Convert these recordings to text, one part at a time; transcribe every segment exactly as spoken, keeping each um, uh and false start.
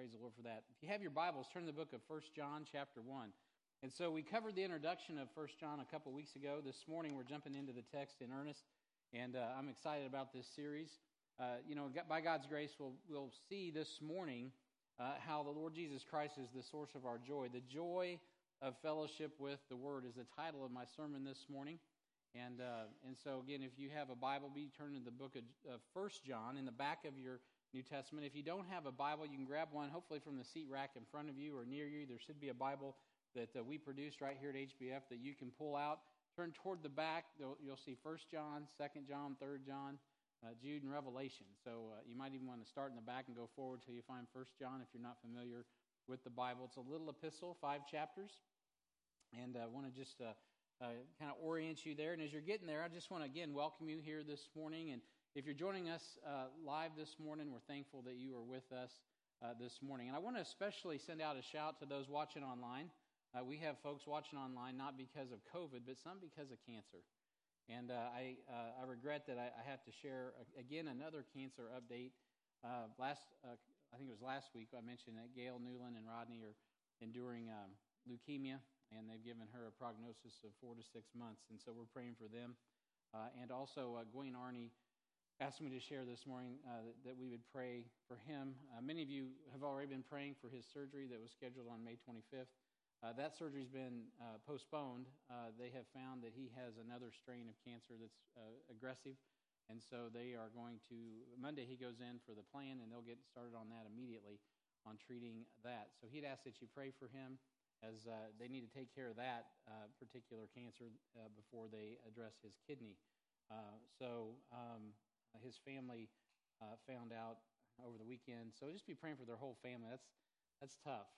Praise the Lord for that. If you have your Bibles, turn to the book of First John chapter one. And so we covered the introduction of First John a couple weeks ago. This morning we're jumping into the text in earnest, and uh, I'm excited about this series. Uh, you know, by God's grace, we'll, we'll see this morning uh, how the Lord Jesus Christ is the source of our joy. The joy of fellowship with the Word is the title of my sermon this morning. And uh, and so, again, if you have a Bible, be turning to the book of, of First John in the back of your New Testament. If you don't have a Bible, you can grab one, hopefully from the seat rack in front of you or near you. There should be a Bible that uh, we produced right here at H B F that you can pull out. Turn toward the back, you'll see First John, Second John, Third John, uh, Jude, and Revelation. So uh, you might even want to start in the back and go forward till you find First John if you're not familiar with the Bible. It's a little epistle, five chapters, and I uh, want to just uh, uh, kind of orient you there. And as you're getting there, I just want to, again, welcome you here this morning. And if you're joining us uh, live this morning, we're thankful that you are with us uh, this morning. And I want to especially send out a shout to those watching online. Uh, we have folks watching online, not because of COVID, but some because of cancer. And uh, I uh, I regret that I, I have to share, again, another cancer update. Uh, last uh, I think it was last week I mentioned that Gail Newland and Rodney are enduring um, leukemia, and they've given her a prognosis of four to six months. And so we're praying for them. Uh, and also uh, Gwen Arnie asked me to share this morning uh, that, that we would pray for him. Uh, many of you have already been praying for his surgery that was scheduled on May twenty-fifth. Uh, that surgery's been uh, postponed. Uh, they have found that he has another strain of cancer that's uh, aggressive, and so they are going to, Monday he goes in for the plan, and they'll get started on that immediately on treating that. So he'd ask that you pray for him as uh, they need to take care of that uh, particular cancer uh, before they address his kidney. Uh, so um, his family uh, found out over the weekend, so just be praying for their whole family. That's, that's tough.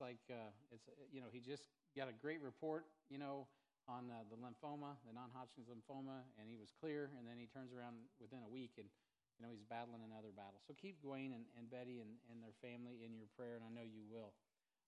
Like uh, it's you know he just got a great report you know on uh, the lymphoma, the non-Hodgkin's lymphoma, and he was clear. And then he turns around within a week, and you know he's battling another battle. So keep Gwaine and, and Betty and, and their family in your prayer, and I know you will.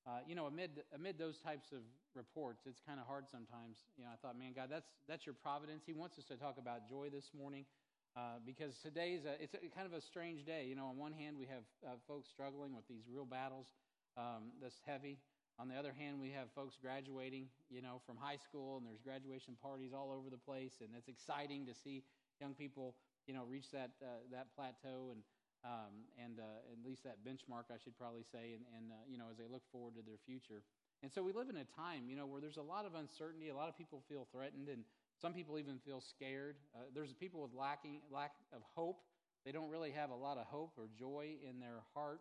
Uh, you know amid amid those types of reports, it's kind of hard sometimes. You know I thought, man, God, that's that's your providence. He wants us to talk about joy this morning uh, because today's a, it's a, kind of a strange day. You know, on one hand we have uh, folks struggling with these real battles. Um, that's heavy. On the other hand, we have folks graduating, you know, from high school, and there's graduation parties all over the place, and it's exciting to see young people, you know, reach that uh, that plateau and um, and uh, at least that benchmark, I should probably say, and, and uh, you know, as they look forward to their future. And so we live in a time, you know, where there's a lot of uncertainty. A lot of people feel threatened, and some people even feel scared. Uh, there's people with lacking lack of hope. They don't really have a lot of hope or joy in their heart,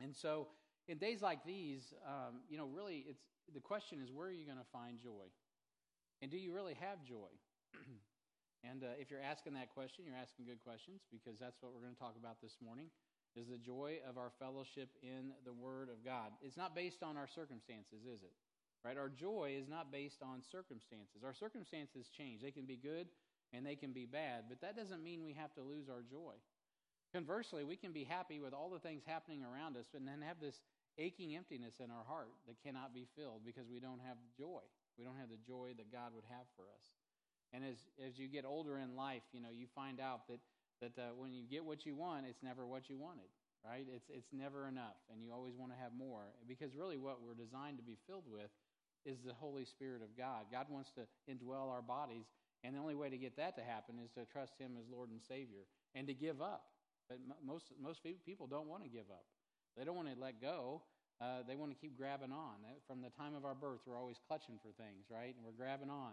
and so. In days like these, um, you know, really, it's the question is, where are you going to find joy? And do you really have joy? And uh, if you're asking that question, you're asking good questions, because that's what we're going to talk about this morning, is the joy of our fellowship in the Word of God. It's not based on our circumstances, is it? Right? Our joy is not based on circumstances. Our circumstances change. They can be good and they can be bad, but that doesn't mean we have to lose our joy. Conversely, we can be happy with all the things happening around us and then have this aching emptiness in our heart that cannot be filled because we don't have joy. We don't have the joy that God would have for us. And as as you get older in life, you know, you find out that that uh, when you get what you want, it's never what you wanted, right? It's it's never enough, and you always want to have more, because really what we're designed to be filled with is the Holy Spirit of God. God wants to indwell our bodies, and the only way to get that to happen is to trust Him as Lord and Savior and to give up. But most most people don't want to give up. They don't want to let go. Uh, they want to keep grabbing on. From the time of our birth, we're always clutching for things, right? And we're grabbing on.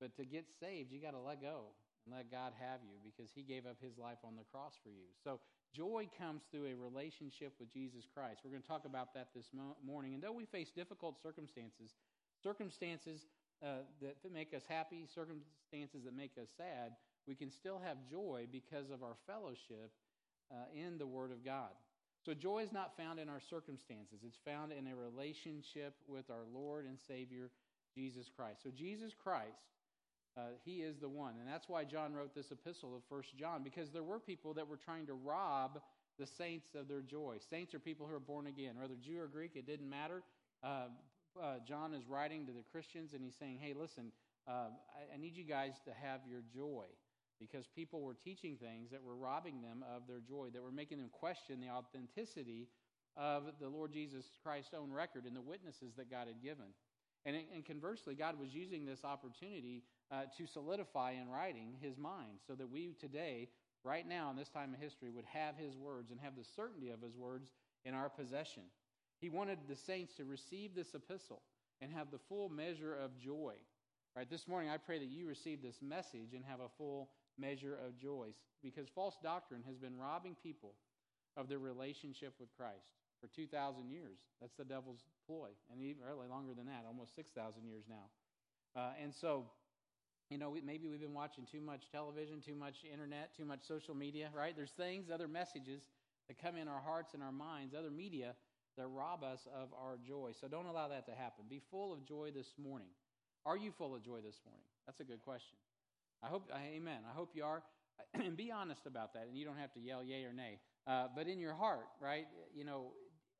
But to get saved, you got to let go and let God have you, because He gave up His life on the cross for you. So joy comes through a relationship with Jesus Christ. We're going to talk about that this mo- morning. And though we face difficult circumstances, circumstances uh, that make us happy, circumstances that make us sad, we can still have joy because of our fellowship Uh, in the Word of God. So joy is not found in our circumstances. It's found in a relationship with our Lord and Savior, Jesus Christ. So Jesus Christ, uh, He is the one. And that's why John wrote this epistle of First John, because there were people that were trying to rob the saints of their joy. Saints are people who are born again. Whether Jew or Greek, it didn't matter. Uh, uh, John is writing to the Christians, and he's saying, hey, listen, uh, I, I need you guys to have your joy, because people were teaching things that were robbing them of their joy, that were making them question the authenticity of the Lord Jesus Christ's own record and the witnesses that God had given. And, and conversely, God was using this opportunity uh, to solidify in writing his mind so that we today, right now in this time of history, would have his words and have the certainty of his words in our possession. He wanted the saints to receive this epistle and have the full measure of joy. Right, this morning, I pray that you receive this message and have a full measure of joy, because false doctrine has been robbing people of their relationship with Christ for two thousand years. That's the devil's ploy, and even really longer than that, almost six thousand years now. Uh, and so, you know, maybe we've been watching too much television, too much internet, too much social media, right? There's things, other messages that come in our hearts and our minds, other media that rob us of our joy. So don't allow that to happen. Be full of joy this morning. Are you full of joy this morning? That's a good question. I hope, amen, I hope you are. And be honest about that, and you don't have to yell yay or nay. Uh, but in your heart, right, you know,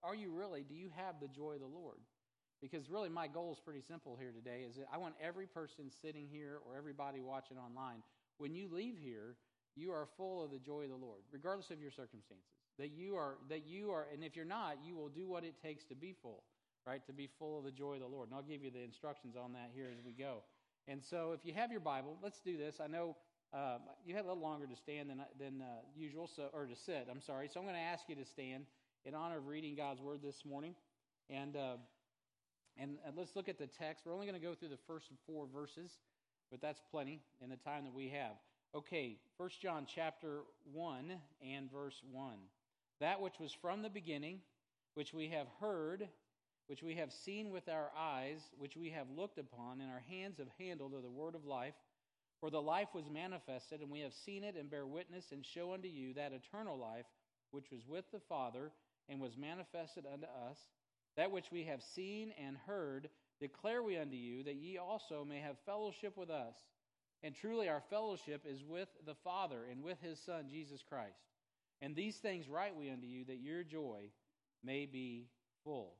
are you really, do you have the joy of the Lord? Because really my goal is pretty simple here today, is that I want every person sitting here or everybody watching online, when you leave here, you are full of the joy of the Lord, regardless of your circumstances. That you are, that you are, and if you're not, you will do what it takes to be full, right, to be full of the joy of the Lord. And I'll give you the instructions on that here as we go. And so if you have your Bible, let's do this. I know uh, you had a little longer to stand than than uh, usual, so or to sit, I'm sorry. So I'm going to ask you to stand in honor of reading God's Word this morning. And, uh, and, and let's look at the text. We're only going to go through the first four verses, but that's plenty in the time that we have. Okay, First John chapter one and verse one. That which was from the beginning, which we have heard, which we have seen with our eyes, which we have looked upon, and our hands have handled of the word of life. For the life was manifested, and we have seen it, and bear witness, and show unto you that eternal life, which was with the Father, and was manifested unto us. That which we have seen and heard, declare we unto you, that ye also may have fellowship with us. And truly our fellowship is with the Father, and with his Son, Jesus Christ. And these things write we unto you, that your joy may be full.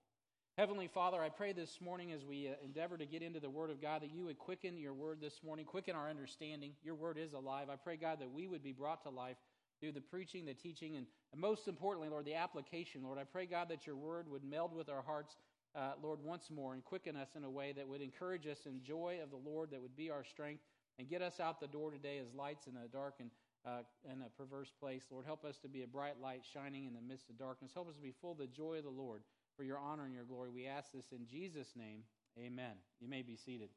Heavenly Father, I pray this morning as we endeavor to get into the Word of God that you would quicken your Word this morning, quicken our understanding. Your Word is alive. I pray, God, that we would be brought to life through the preaching, the teaching, and most importantly, Lord, the application. Lord, I pray, God, that your Word would meld with our hearts, uh, Lord, once more and quicken us in a way that would encourage us in joy of the Lord, that would be our strength, and get us out the door today as lights in a dark and uh, in a perverse place. Lord, help us to be a bright light shining in the midst of darkness. Help us to be full of the joy of the Lord. For your honor and your glory, we ask this in Jesus' name, amen. You may be seated.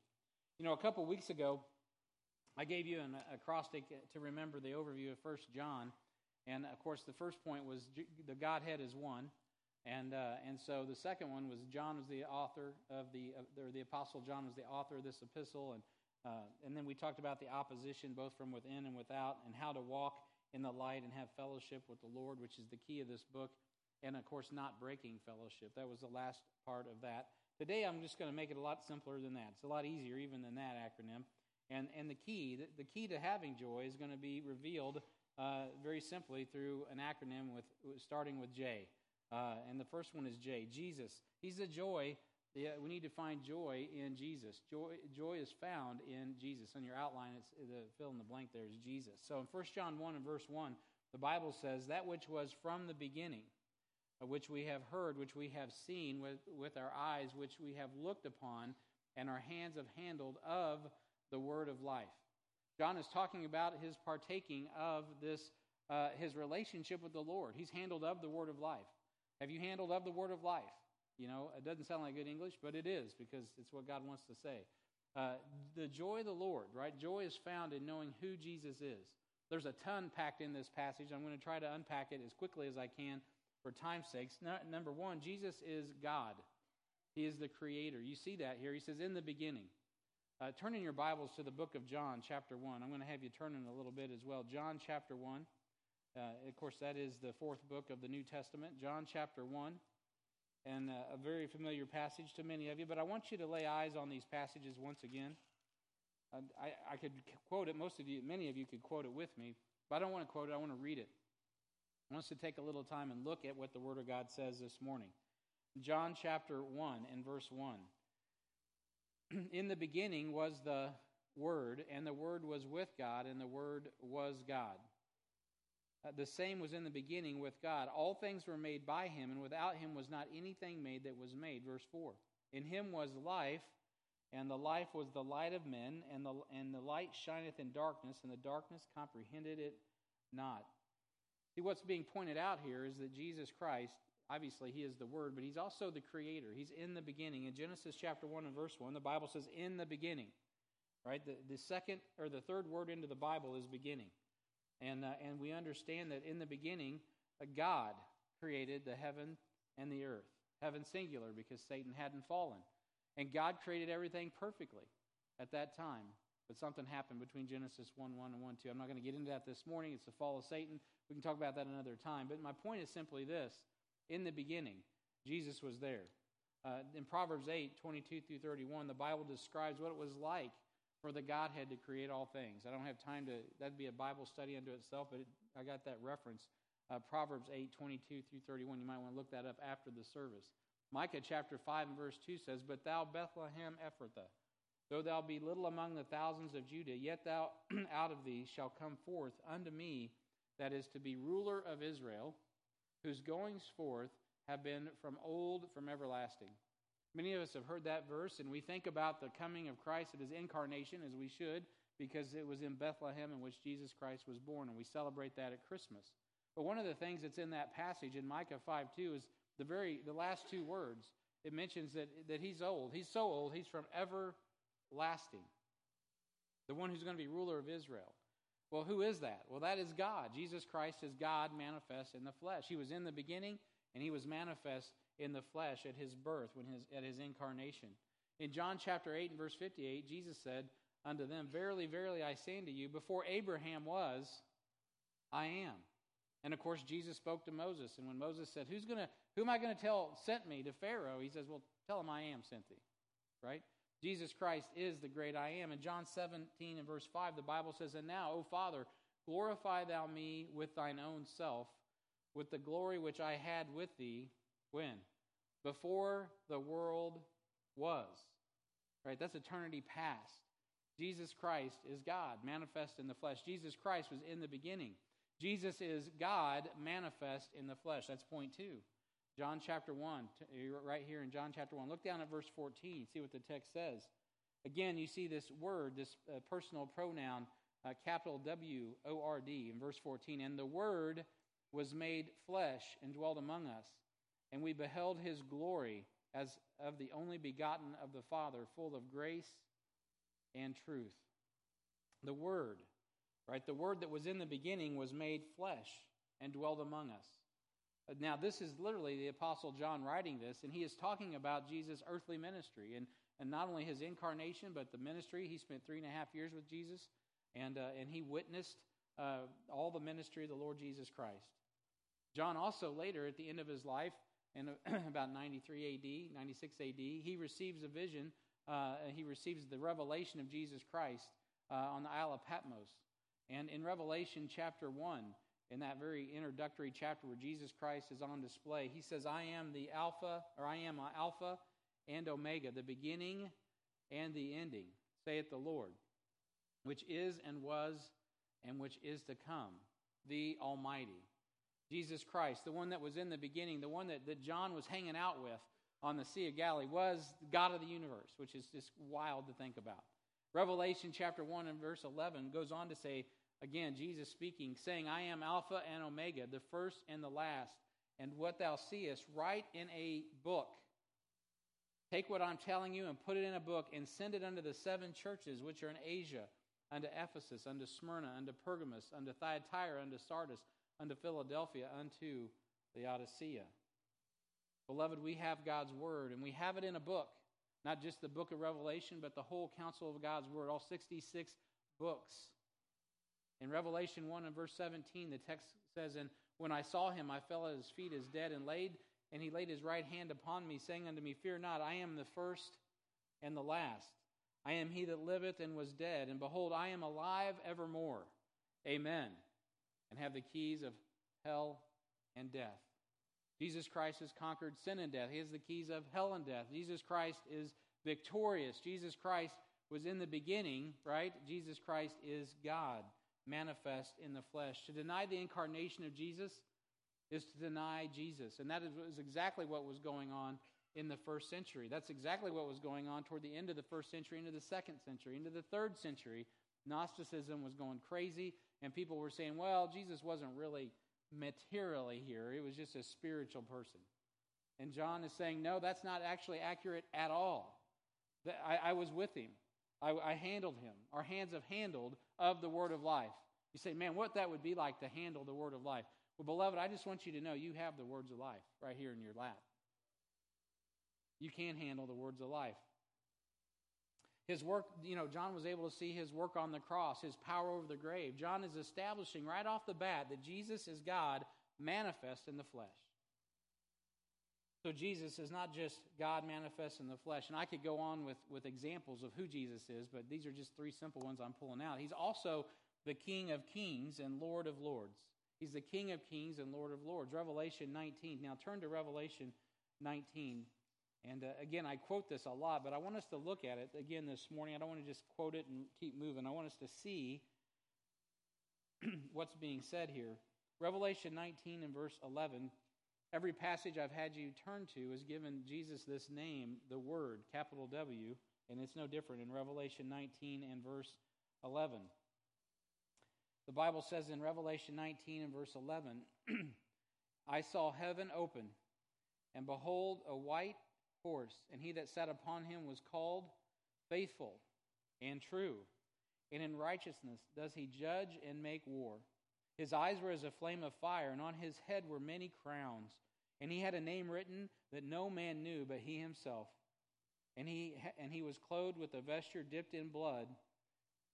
You know, a couple weeks ago, I gave you an acrostic to remember the overview of First John, and of course, the first point was the Godhead is one, and uh, and so the second one was John was the author of the or the apostle John was the author of this epistle, and uh, and then we talked about the opposition both from within and without, and how to walk in the light and have fellowship with the Lord, which is the key of this book. And, of course, not breaking fellowship. That was the last part of that. Today, I'm just going to make it a lot simpler than that. It's a lot easier even than that acronym. And and the key, the key to having joy is going to be revealed uh, very simply through an acronym with starting with J. Uh, and the first one is J, Jesus. He's the joy. Yeah, we need to find joy in Jesus. Joy joy is found in Jesus. On your outline, it's the fill in the blank there is Jesus. So in First John one and verse one, the Bible says, that which was from the beginning, which we have heard, which we have seen with, with our eyes, which we have looked upon, and our hands have handled of the word of life. John is talking about his partaking of this, uh, his relationship with the Lord. He's handled of the word of life. Have you handled of the word of life? You know, it doesn't sound like good English, but it is, because it's what God wants to say. Uh, the joy of the Lord, right? Joy is found in knowing who Jesus is. There's a ton packed in this passage. I'm going to try to unpack it as quickly as I can, for time's sakes. Number one, Jesus is God. He is the creator. You see that here. He says, in the beginning. Uh, turn in your Bibles to the book of John, chapter one. I'm going to have you turn in a little bit as well. John, chapter one. Uh, of course, that is the fourth book of the New Testament. John, chapter one. And uh, a very familiar passage to many of you. But I want you to lay eyes on these passages once again. Uh, I, I could quote it. Most of you, many of you could quote it with me. But I don't want to quote it. I want to read it. I want us to take a little time and look at what the Word of God says this morning. John chapter one and verse one. In the beginning was the Word, and the Word was with God, and the Word was God. Uh, the same was in the beginning with God. All things were made by him, and without him was not anything made that was made. Verse four. In him was life, and the life was the light of men, and the and the light shineth in darkness, and the darkness comprehended it not. See, what's being pointed out here is that Jesus Christ, obviously he is the Word, but he's also the Creator. He's in the beginning. In Genesis chapter one and verse one, the Bible says, in the beginning. Right? The, the second or the third word into the Bible is beginning. And uh, and we understand that in the beginning, uh, God created the heaven and the earth. Heaven singular, because Satan hadn't fallen. And God created everything perfectly at that time. But something happened between Genesis one one and one two. I'm not going to get into that this morning. It's the fall of Satan. We can talk about that another time. But my point is simply this. In the beginning, Jesus was there. Uh, in Proverbs eight, twenty-two through thirty-one, the Bible describes what it was like for the Godhead to create all things. I don't have time to, that'd be a Bible study unto itself, but it, I got that reference. Uh, Proverbs eight, twenty-two through thirty-one. You might want to look that up after the service. Micah chapter five and verse two says, But thou Bethlehem Ephrathah, though thou be little among the thousands of Judah, yet thou out of thee shall come forth unto me, that is to be ruler of Israel, whose goings forth have been from old, from everlasting. Many of us have heard that verse, and we think about the coming of Christ at his incarnation, as we should, because it was in Bethlehem in which Jesus Christ was born, and we celebrate that at Christmas. But one of the things that's in that passage in Micah five two is the very the last two words. It mentions that, that he's old. He's so old, he's from everlasting. The one who's going to be ruler of Israel. Well, who is that? Well, that is God. Jesus Christ is God manifest in the flesh. He was in the beginning, and he was manifest in the flesh at his birth, when his at his incarnation. In John chapter eight and verse fifty-eight, Jesus said unto them, Verily, verily, I say unto you, before Abraham was, I am. And of course, Jesus spoke to Moses, and when Moses said, Who's gonna who am I gonna tell sent me to Pharaoh? He says, Well, tell him I am sent thee. Right? Jesus Christ is the great I am. In John seventeen and verse five, the Bible says, And now, O Father, glorify thou me with thine own self, with the glory which I had with thee. When? Before the world was. Right? That's eternity past. Jesus Christ is God, manifest in the flesh. Jesus Christ was in the beginning. Jesus is God, manifest in the flesh. That's point two. John chapter one, right here in John chapter one. Look down at verse fourteen, see what the text says. Again, you see this word, this uh, personal pronoun, uh, capital W O R D in verse fourteen. And the Word was made flesh and dwelt among us. And we beheld his glory as of the only begotten of the Father, full of grace and truth. The Word, right? The Word that was in the beginning was made flesh and dwelled among us. Now, this is literally the Apostle John writing this, and he is talking about Jesus' earthly ministry, and, and not only his incarnation, but the ministry. He spent three and a half years with Jesus, and, uh, and he witnessed uh, all the ministry of the Lord Jesus Christ. John also later, at the end of his life, in about ninety-three A D, ninety-six A D, he receives a vision, uh, he receives the revelation of Jesus Christ uh, on the Isle of Patmos. And in Revelation chapter one, in that very introductory chapter where Jesus Christ is on display, he says, I am the Alpha, or I am Alpha and Omega, the beginning and the ending, saith the Lord, which is and was and which is to come, the Almighty. Jesus Christ, the one that was in the beginning, the one that, that John was hanging out with on the Sea of Galilee, was God of the universe, which is just wild to think about. Revelation chapter one and verse eleven goes on to say, again, Jesus speaking, saying, I am Alpha and Omega, the first and the last, and what thou seest, write in a book. Take what I'm telling you and put it in a book, and send it unto the seven churches which are in Asia, unto Ephesus, unto Smyrna, unto Pergamos, unto Thyatira, unto Sardis, unto Philadelphia, unto the Laodicea. Beloved, we have God's Word, and we have it in a book, not just the book of Revelation, but the whole counsel of God's Word, all sixty-six books. In Revelation one and verse seventeen, the text says, And when I saw him, I fell at his feet as dead, and laid, and he laid his right hand upon me, saying unto me, Fear not, I am the first and the last. I am he that liveth and was dead, and behold, I am alive evermore. Amen. And have the keys of hell and death. Jesus Christ has conquered sin and death. He has the keys of hell and death. Jesus Christ is victorious. Jesus Christ was in the beginning, right? Jesus Christ is God. manifest in the flesh. To deny the incarnation of Jesus is to deny Jesus. And that is exactly what was going on in the first century. That's exactly what was going on toward the end of the first century, into the second century, into the third century. Gnosticism was going crazy, and people were saying, well, Jesus wasn't really materially here. He was just a spiritual person. And John is saying, no, that's not actually accurate at all. I, I was with him. I, I handled him. Our hands have handled of the word of life. You say, man, what that would be like to handle the word of life. Well, beloved, I just want you to know you have the words of life right here in your lap. You can handle the words of life. His work, you know, John was able to see his work on the cross, his power over the grave. John is establishing right off the bat that Jesus is God manifest in the flesh. So Jesus is not just God manifest in the flesh. And I could go on with, with examples of who Jesus is, but these are just three simple ones I'm pulling out. He's also the King of Kings and Lord of Lords. He's the King of Kings and Lord of Lords. Revelation nineteen. Now turn to Revelation nineteen. And uh, again, I quote this a lot, but I want us to look at it again this morning. I don't want to just quote it and keep moving. I want us to see what's being said here. Revelation nineteen and verse eleven. Every passage I've had you turn to has given Jesus this name, the Word, capital W, and it's no different in Revelation nineteen and verse eleven. The Bible says in Revelation nineteen and verse eleven, I saw heaven open, and behold, a white horse, and he that sat upon him was called Faithful and True, and in righteousness does he judge and make war. His eyes were as a flame of fire, and on his head were many crowns. And he had a name written that no man knew but he himself. And he and he was clothed with a vesture dipped in blood.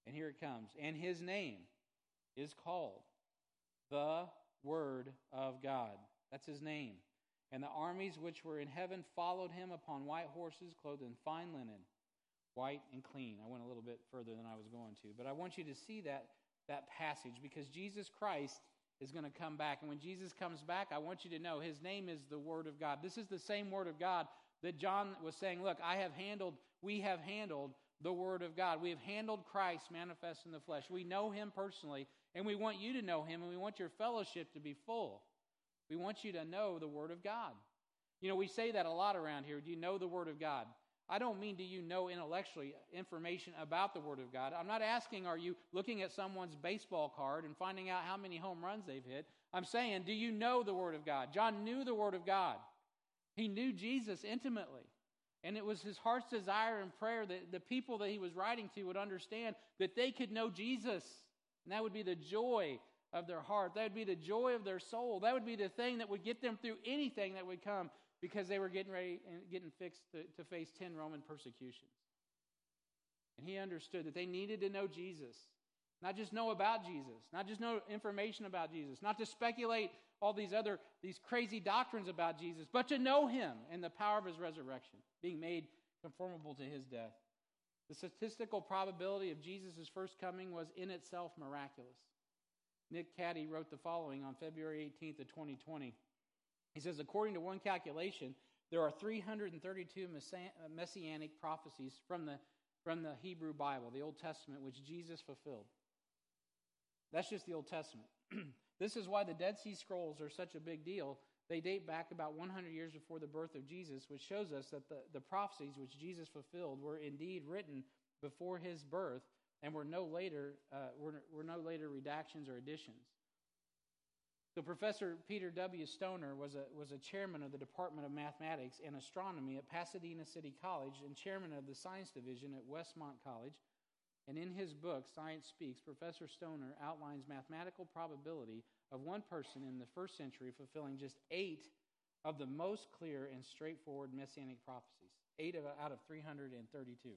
And here it comes. And his name is called the Word of God. That's his name. And the armies which were in heaven followed him upon white horses, clothed in fine linen, white and clean. I went a little bit further than I was going to, but I want you to see that that passage, because Jesus Christ is going to come back. And when Jesus comes back, I want you to know his name is the Word of God. This is the same Word of God that John was saying, look, I have handled, we have handled the Word of God. We have handled Christ manifest in the flesh. We know him personally, and we want you to know him, and we want your fellowship to be full. We want you to know the Word of God. You know, we say that a lot around here. Do you know the Word of God? I don't mean do you know intellectually information about the Word of God. I'm not asking are you looking at someone's baseball card and finding out how many home runs they've hit. I'm saying, do you know the Word of God? John knew the Word of God. He knew Jesus intimately. And it was his heart's desire and prayer that the people that he was writing to would understand that they could know Jesus. And that would be the joy of their heart. That would be the joy of their soul. That would be the thing that would get them through anything that would come, because they were getting ready and getting fixed to, to face ten Roman persecutions. And he understood that they needed to know Jesus, not just know about Jesus, not just know information about Jesus, not to speculate all these other, these crazy doctrines about Jesus, but to know him and the power of his resurrection, being made conformable to his death. The statistical probability of Jesus' first coming was in itself miraculous. Nick Cady wrote the following on February eighteenth of twenty twenty. He says, according to one calculation, there are three hundred thirty-two messianic prophecies from the, from the Hebrew Bible, the Old Testament, which Jesus fulfilled. That's just the Old Testament. This is why the Dead Sea Scrolls are such a big deal. They date back about one hundred years before the birth of Jesus, which shows us that the, the prophecies which Jesus fulfilled were indeed written before his birth and were no later, uh, were, were no later redactions or additions. So Professor Peter W. Stoner was a, was a chairman of the Department of Mathematics and Astronomy at Pasadena City College and chairman of the Science Division at Westmont College. And in his book, Science Speaks, Professor Stoner outlines mathematical probability of one person in the first century fulfilling just eight of the most clear and straightforward messianic prophecies, eight of, out of three hundred thirty-two.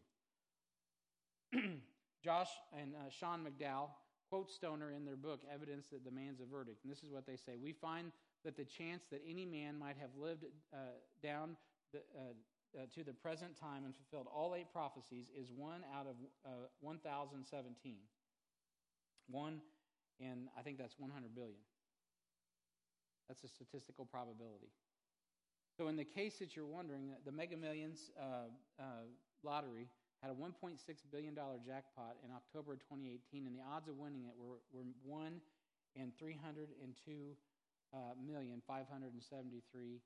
Josh and uh, Sean McDowell quote Stoner in their book, Evidence That Demands a Verdict. And this is what they say. We find that the chance that any man might have lived uh, down the, uh, uh, to the present time and fulfilled all eight prophecies is one out of uh, one thousand seventeen. One in, I think that's one hundred billion. That's a statistical probability. So in the case that you're wondering, the Mega Millions uh, uh, lottery had a one point six billion dollars jackpot in October twenty eighteen, and the odds of winning it were, were one in three hundred two uh, million five hundred seventy-three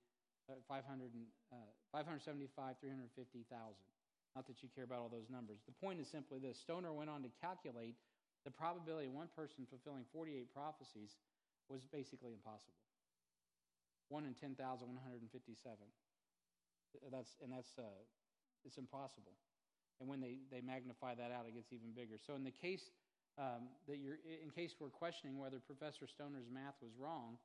uh, five hundred uh, five hundred seventy-five thousand three hundred fifty. Not that you care about all those numbers. The point is simply this. Stoner went on to calculate the probability of one person fulfilling forty-eight prophecies was basically impossible. one in ten thousand one hundred fifty-seven. That's, and that's uh, it's impossible. And when they, they magnify that out, it gets even bigger. So in the case um, that you're, in case we're questioning whether Professor Stoner's math was wrong,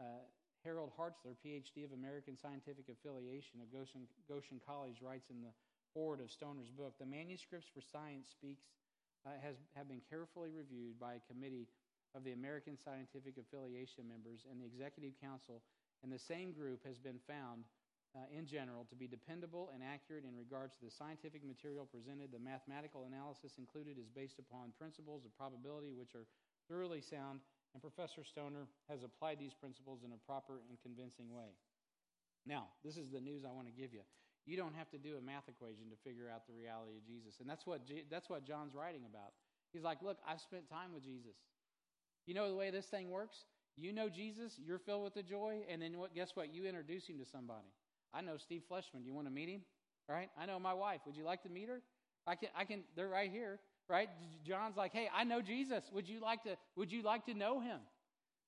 uh, Harold Hartzler, P H D of American Scientific Affiliation of Goshen, Goshen College, writes in the foreword of Stoner's book, "The manuscripts for science speaks uh, has have been carefully reviewed by a committee of the American Scientific Affiliation members and the Executive Council, and the same group has been found Uh, in general, to be dependable and accurate in regards to the scientific material presented. The mathematical analysis included is based upon principles of probability which are thoroughly sound, and Professor Stoner has applied these principles in a proper and convincing way." Now, this is the news I want to give you. You don't have to do a math equation to figure out the reality of Jesus, and that's what Je- that's what John's writing about. He's like, look, I've spent time with Jesus. You know the way this thing works? You know Jesus, you're filled with the joy, and then what? Guess what? You introduce him to somebody. I know Steve Fleshman. Do you want to meet him? Right? I know my wife. Would you like to meet her? I can. I can. They're right here. Right? John's like, hey, I know Jesus. Would you like to? Would you like to know him?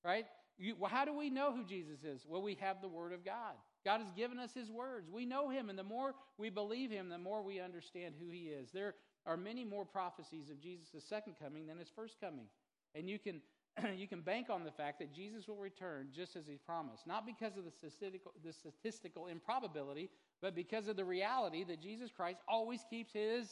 Right? You, well, how do we know who Jesus is? Well, we have the Word of God. God has given us His words. We know Him, and the more we believe Him, the more we understand who He is. There are many more prophecies of Jesus' second coming than His first coming, and you can. You can bank on the fact that Jesus will return just as He promised, not because of the statistical, the statistical improbability, but because of the reality that Jesus Christ always keeps His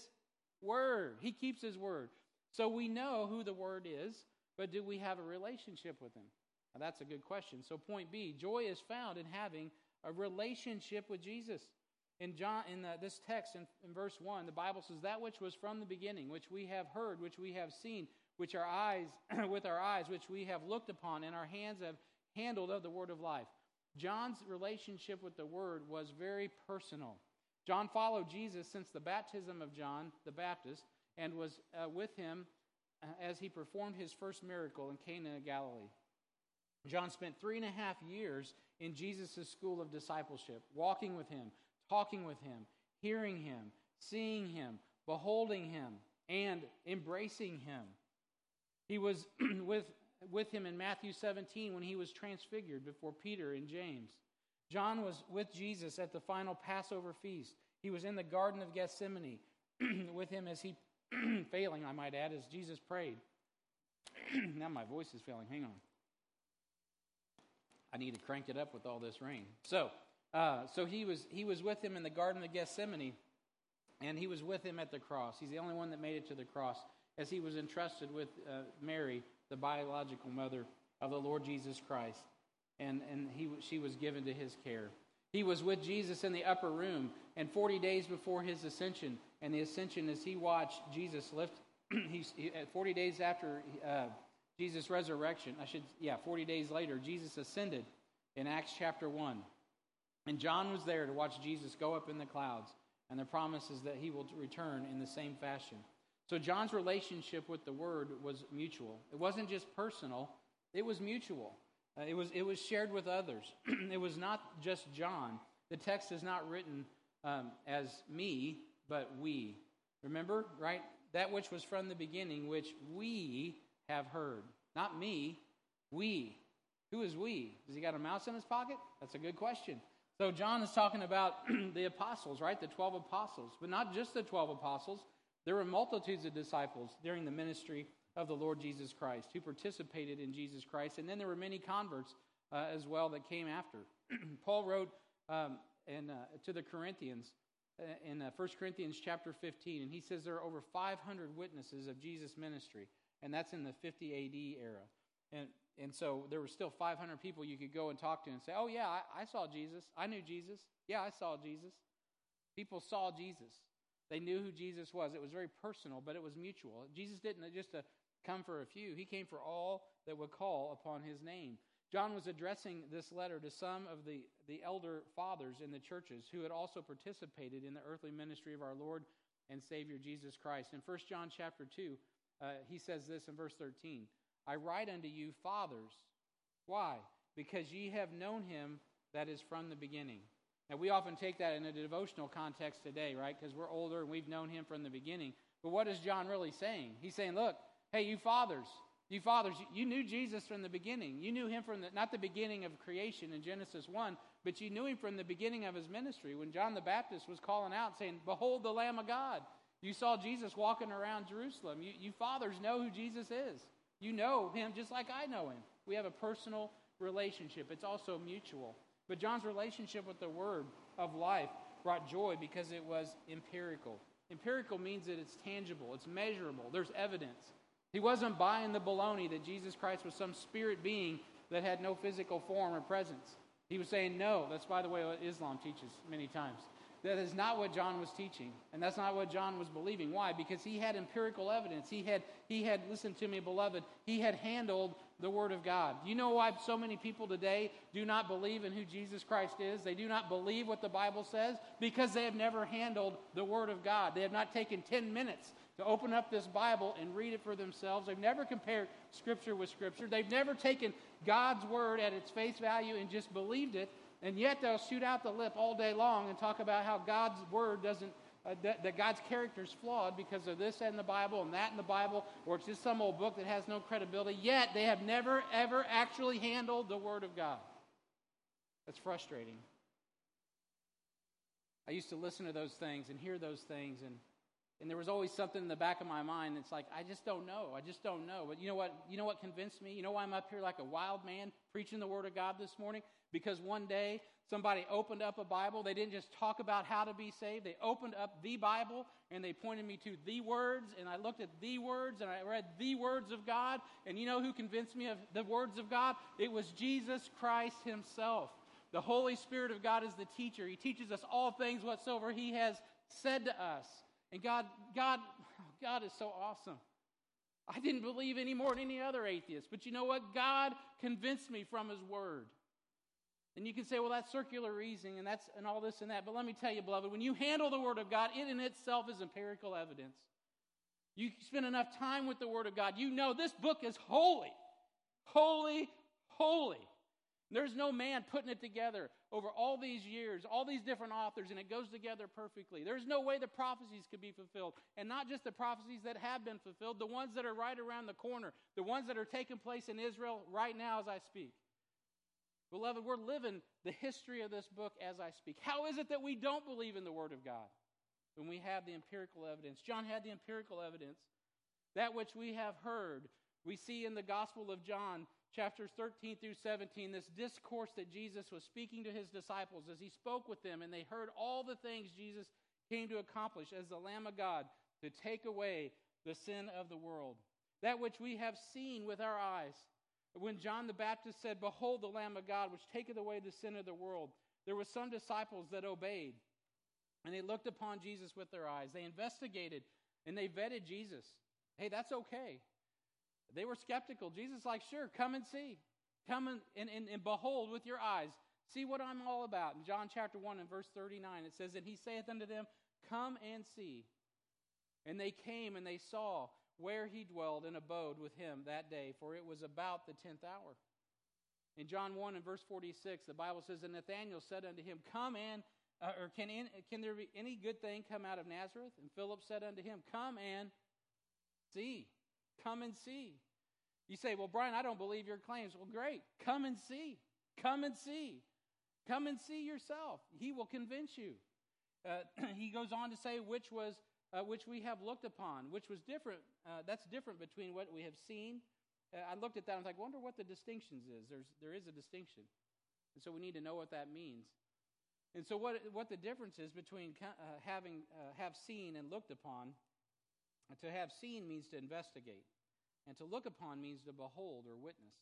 word. He keeps His word. So we know who the Word is, but do we have a relationship with Him? Now, that's a good question. So point B, joy is found in having a relationship with Jesus. In John, in the, this text, in, in verse one, the Bible says, "That which was from the beginning, which we have heard, which we have seen, which our eyes, with our eyes, which we have looked upon, and our hands have handled of the word of life." John's relationship with the word was very personal. John followed Jesus since the baptism of John the Baptist and was uh, with him uh, as he performed his first miracle in Cana of Galilee. John spent three and a half years in Jesus' school of discipleship, walking with him, talking with him, hearing him, seeing him, beholding him, and embracing him. He was with, with him in Matthew seventeen when he was transfigured before Peter and James. John was with Jesus at the final Passover feast. He was in the Garden of Gethsemane with him as he, failing, I might add, as Jesus prayed. Now my voice is failing. Hang on. I need to crank it up with all this rain. So uh, so he was he was with him in the Garden of Gethsemane, and he was with him at the cross. He's the only one that made it to the cross, as he was entrusted with uh, Mary, the biological mother of the Lord Jesus Christ, and, and he she was given to his care. He was with Jesus in the upper room, and forty days before his ascension, and the ascension as he watched Jesus lift, he, he, forty days after uh, Jesus' resurrection, I should, yeah, forty days later, Jesus ascended in Acts chapter one. And John was there to watch Jesus go up in the clouds, and the promise is that he will return in the same fashion. So John's relationship with the Word was mutual. It wasn't just personal, it was mutual. Uh, it was it was shared with others. It was not just John. The text is not written um, as me, but we. Remember, right? That which was from the beginning, which we have heard. Not me, we. Who is we? Does he got a mouse in his pocket? That's a good question. So John is talking about the apostles, right? The twelve apostles. But not just the twelve apostles. There were multitudes of disciples during the ministry of the Lord Jesus Christ who participated in Jesus Christ. And then there were many converts uh, as well that came after. Paul wrote um, in, uh, to the Corinthians uh, in uh, First Corinthians chapter fifteen, and he says there are over five hundred witnesses of Jesus' ministry, and that's in the fifty A D era. And and so there were still five hundred people you could go and talk to and say, oh yeah, I, I saw Jesus. I knew Jesus. Yeah, I saw Jesus. People saw Jesus. They knew who Jesus was. It was very personal, but it was mutual. Jesus didn't just come for a few. He came for all that would call upon his name. John was addressing this letter to some of the, the elder fathers in the churches who had also participated in the earthly ministry of our Lord and Savior Jesus Christ. In First John chapter two, uh, he says this in verse thirteen, I write unto you, fathers. Why? Because ye have known him that is from the beginning. Now, we often take that in a devotional context today, right? Because we're older and we've known him from the beginning. But what is John really saying? He's saying, look, hey, you fathers, you fathers, you knew Jesus from the beginning. You knew him from the, not the beginning of creation in Genesis one, but you knew him from the beginning of his ministry when John the Baptist was calling out saying, behold the Lamb of God. You saw Jesus walking around Jerusalem. You, you fathers know who Jesus is. You know him just like I know him. We have a personal relationship. It's also mutual. But John's relationship with the word of life brought joy because it was empirical. Empirical means that it's tangible, it's measurable, there's evidence. He wasn't buying the baloney that Jesus Christ was some spirit being that had no physical form or presence. He was saying, no, that's by the way what Islam teaches many times. That is not what John was teaching, and that's not what John was believing. Why? Because he had empirical evidence. He had, he had, listen to me, beloved, he had handled the Word of God. You know why so many people today do not believe in who Jesus Christ is? They do not believe what the Bible says because they have never handled the Word of God. They have not taken ten minutes to open up this Bible and read it for themselves. They've never compared Scripture with Scripture. They've never taken God's Word at its face value and just believed it. And yet they'll shoot out the lip all day long and talk about how God's word doesn't, uh, that, that God's character is flawed because of this in the Bible and that in the Bible, or it's just some old book that has no credibility. Yet they have never, ever actually handled the word of God. That's frustrating. I used to listen to those things and hear those things, and, and there was always something in the back of my mind that's like, I just don't know. I just don't know. But you know what? You know what convinced me? You know why I'm up here like a wild man preaching the word of God this morning? Because one day somebody opened up a Bible. They didn't just talk about how to be saved. They opened up the Bible and they pointed me to the words, and I looked at the words and I read the words of God. And you know who convinced me of the words of God? It was Jesus Christ himself. The Holy Spirit of God is the teacher. He teaches us all things whatsoever he has said to us. And God, God, God is so awesome. I didn't believe any more than any other atheist. But you know what? God convinced me from his word. And you can say, well, that's circular reasoning and that's and all this and that. But let me tell you, beloved, when you handle the Word of God, it in itself is empirical evidence. You spend enough time with the Word of God, you know this book is holy, holy, holy. There's no man putting it together over all these years, all these different authors, and it goes together perfectly. There's no way the prophecies could be fulfilled, and not just the prophecies that have been fulfilled, the ones that are right around the corner, the ones that are taking place in Israel right now as I speak. Beloved, we're living the history of this book as I speak. How is it that we don't believe in the Word of God when we have the empirical evidence? John had the empirical evidence. That which we have heard, we see in the Gospel of John, chapters thirteen through seventeen, this discourse that Jesus was speaking to his disciples as he spoke with them, and they heard all the things Jesus came to accomplish as the Lamb of God to take away the sin of the world. That which we have seen with our eyes. When John the Baptist said, behold the Lamb of God, which taketh away the sin of the world, there were some disciples that obeyed, and they looked upon Jesus with their eyes. They investigated, and they vetted Jesus. Hey, that's okay. They were skeptical. Jesus is like, sure, come and see. Come and, and, and, and behold with your eyes. See what I'm all about. In John chapter one and verse thirty-nine, it says, and he saith unto them, come and see. And they came, and they saw where he dwelled and abode with him that day, for it was about the tenth hour. In John one and verse forty-six, the Bible says, and Nathanael said unto him, Come and, uh, or can, in, can there be any good thing come out of Nazareth? And Philip said unto him, Come and see. Come and see. You say, well, Brian, I don't believe your claims. Well, great. Come and see. Come and see. Come and see yourself. He will convince you. Uh, he goes on to say, which was Uh, which we have looked upon, which was different. Uh, that's different between what we have seen. Uh, I looked at that and I was like, wonder what the distinctions is. There's, there is a distinction. And so we need to know what that means. And so what what the difference is between uh, having uh, have seen and looked upon. To have seen means to investigate. And to look upon means to behold or witness.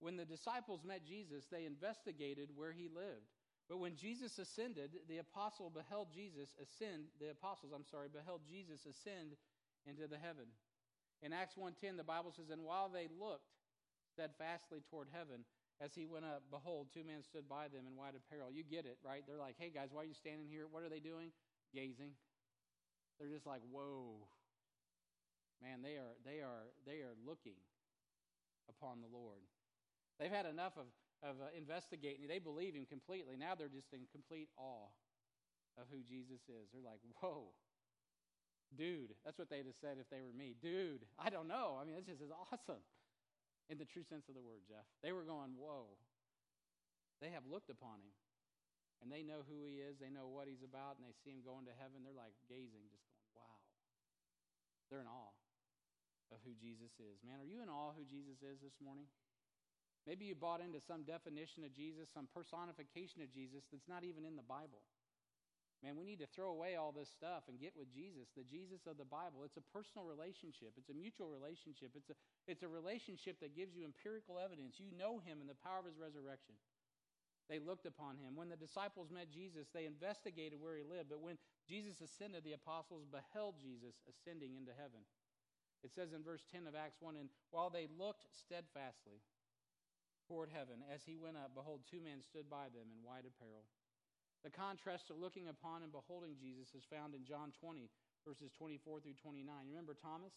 When the disciples met Jesus, they investigated where he lived. But when Jesus ascended, the apostle beheld Jesus ascend, the apostles, I'm sorry, beheld Jesus ascend into the heaven. In Acts one ten, the Bible says, and while they looked steadfastly toward heaven, as he went up, behold, two men stood by them in white apparel. You get it, right? They're like, hey guys, why are you standing here? What are they doing? Gazing. They're just like, whoa, man, they are they are they are looking upon the Lord. They've had enough of of uh, investigating. They believe him completely. Now they're just in complete awe of who Jesus is. They're like, whoa, dude. That's what they'd have said if they were me. Dude, I don't know. I mean, this just is awesome. In the true sense of the word, Jeff. They were going, whoa. They have looked upon him. And they know who he is. They know what he's about. And they see him going to heaven. They're like gazing, just going, wow. They're in awe of who Jesus is. Man, are you in awe of who Jesus is this morning? Maybe you bought into some definition of Jesus, some personification of Jesus that's not even in the Bible. Man, we need to throw away all this stuff and get with Jesus, the Jesus of the Bible. It's a personal relationship. It's a mutual relationship. It's a, it's a relationship that gives you empirical evidence. You know him in the power of his resurrection. They looked upon him. When the disciples met Jesus, they investigated where he lived. But when Jesus ascended, the apostles beheld Jesus ascending into heaven. It says in verse ten of Acts one, and while they looked steadfastly toward heaven, as he went up, behold, two men stood by them in white apparel. The contrast of looking upon and beholding Jesus is found in John twenty, verses twenty-four through twenty-nine. You remember Thomas?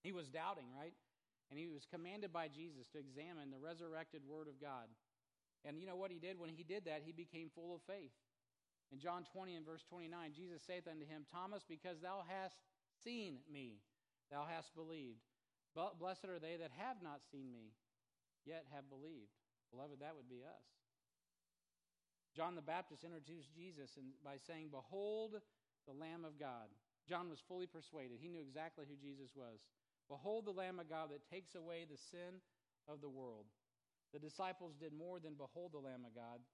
He was doubting, right? And he was commanded by Jesus to examine the resurrected word of God. And you know what he did? When he did that, he became full of faith. In John twenty and verse twenty-nine, Jesus saith unto him, Thomas, because thou hast seen me, thou hast believed. But blessed are they that have not seen me, yet have believed. Beloved, that would be us. John the Baptist introduced Jesus by saying, behold the Lamb of God. John was fully persuaded. He knew exactly who Jesus was. Behold the Lamb of God that takes away the sin of the world. The disciples did more than behold the Lamb of God.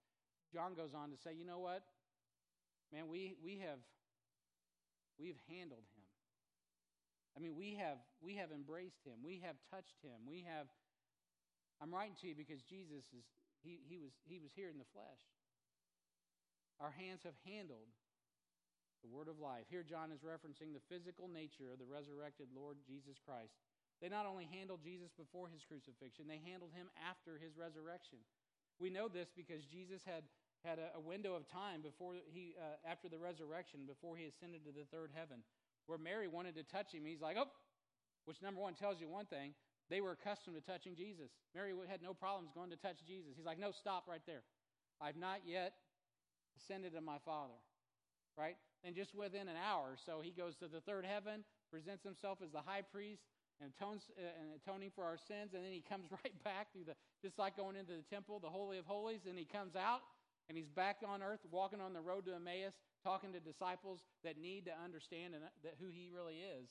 John goes on to say, you know what? Man, we we have we've handled him. I mean, we have we have embraced him. We have touched him. We have I'm writing to you because Jesus is he he was he was here in the flesh. Our hands have handled the word of life. Here John is referencing the physical nature of the resurrected Lord Jesus Christ. They not only handled Jesus before his crucifixion, they handled him after his resurrection. We know this because Jesus had, had a, a window of time before he uh, after the resurrection, before he ascended to the third heaven, where Mary wanted to touch him. He's like, oh, which number one tells you one thing, they were accustomed to touching Jesus. Mary had no problems going to touch Jesus. He's like, no, stop right there. I've not yet ascended to my Father, right? And just within an hour or so, he goes to the third heaven, presents himself as the high priest, and, atones, uh, and atoning for our sins, and then he comes right back through the, just like going into the temple, the Holy of Holies, and he comes out, and he's back on earth, walking on the road to Emmaus, talking to disciples that need to understand and, that who he really is,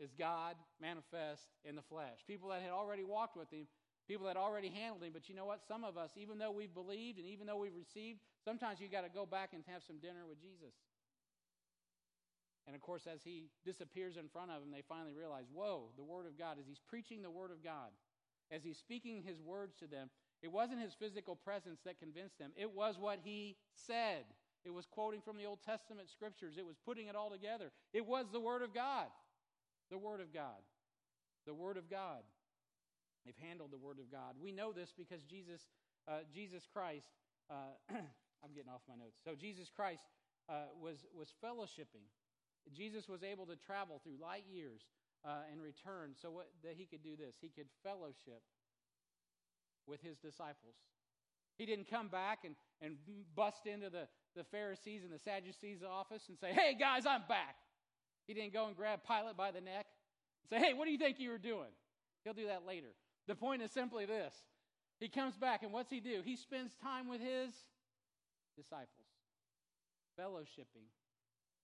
is God manifest in the flesh. People that had already walked with him, people that already handled him, but you know what? Some of us, even though we've believed and even though we've received, sometimes you got to go back and have some dinner with Jesus. And of course, as he disappears in front of them, they finally realize, whoa, the word of God, as he's preaching the word of God, as he's speaking his words to them, it wasn't his physical presence that convinced them. It was what he said. It was quoting from the Old Testament scriptures. It was putting it all together. It was the word of God. The word of God. The word of God. They've handled the word of God. We know this because Jesus uh, Jesus Christ, uh, I'm getting off my notes. So Jesus Christ uh, was, was fellowshipping. Jesus was able to travel through light years uh, and return so what, that he could do this. He could fellowship with his disciples. He didn't come back and, and bust into the, the Pharisees and the Sadducees' office and say, hey, guys, I'm back. He didn't go and grab Pilate by the neck and say, hey, what do you think you were doing? He'll do that later. The point is simply this. He comes back, and what's he do? He spends time with his disciples, fellowshipping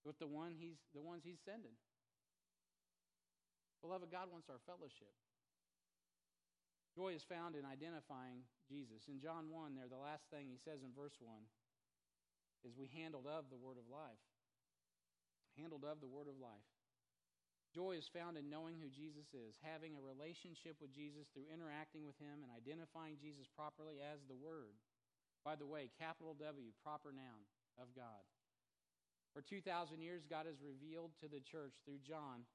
with the one he's the ones he's sending. Beloved, God wants our fellowship. Joy is found in identifying Jesus. In John one there, the last thing he says in verse one is we handled of the word of life. Handled of the word of life. Joy is found in knowing who Jesus is, having a relationship with Jesus through interacting with him and identifying Jesus properly as the Word. By the way, capital W, proper noun, of God. For two thousand years, God has revealed to the church through John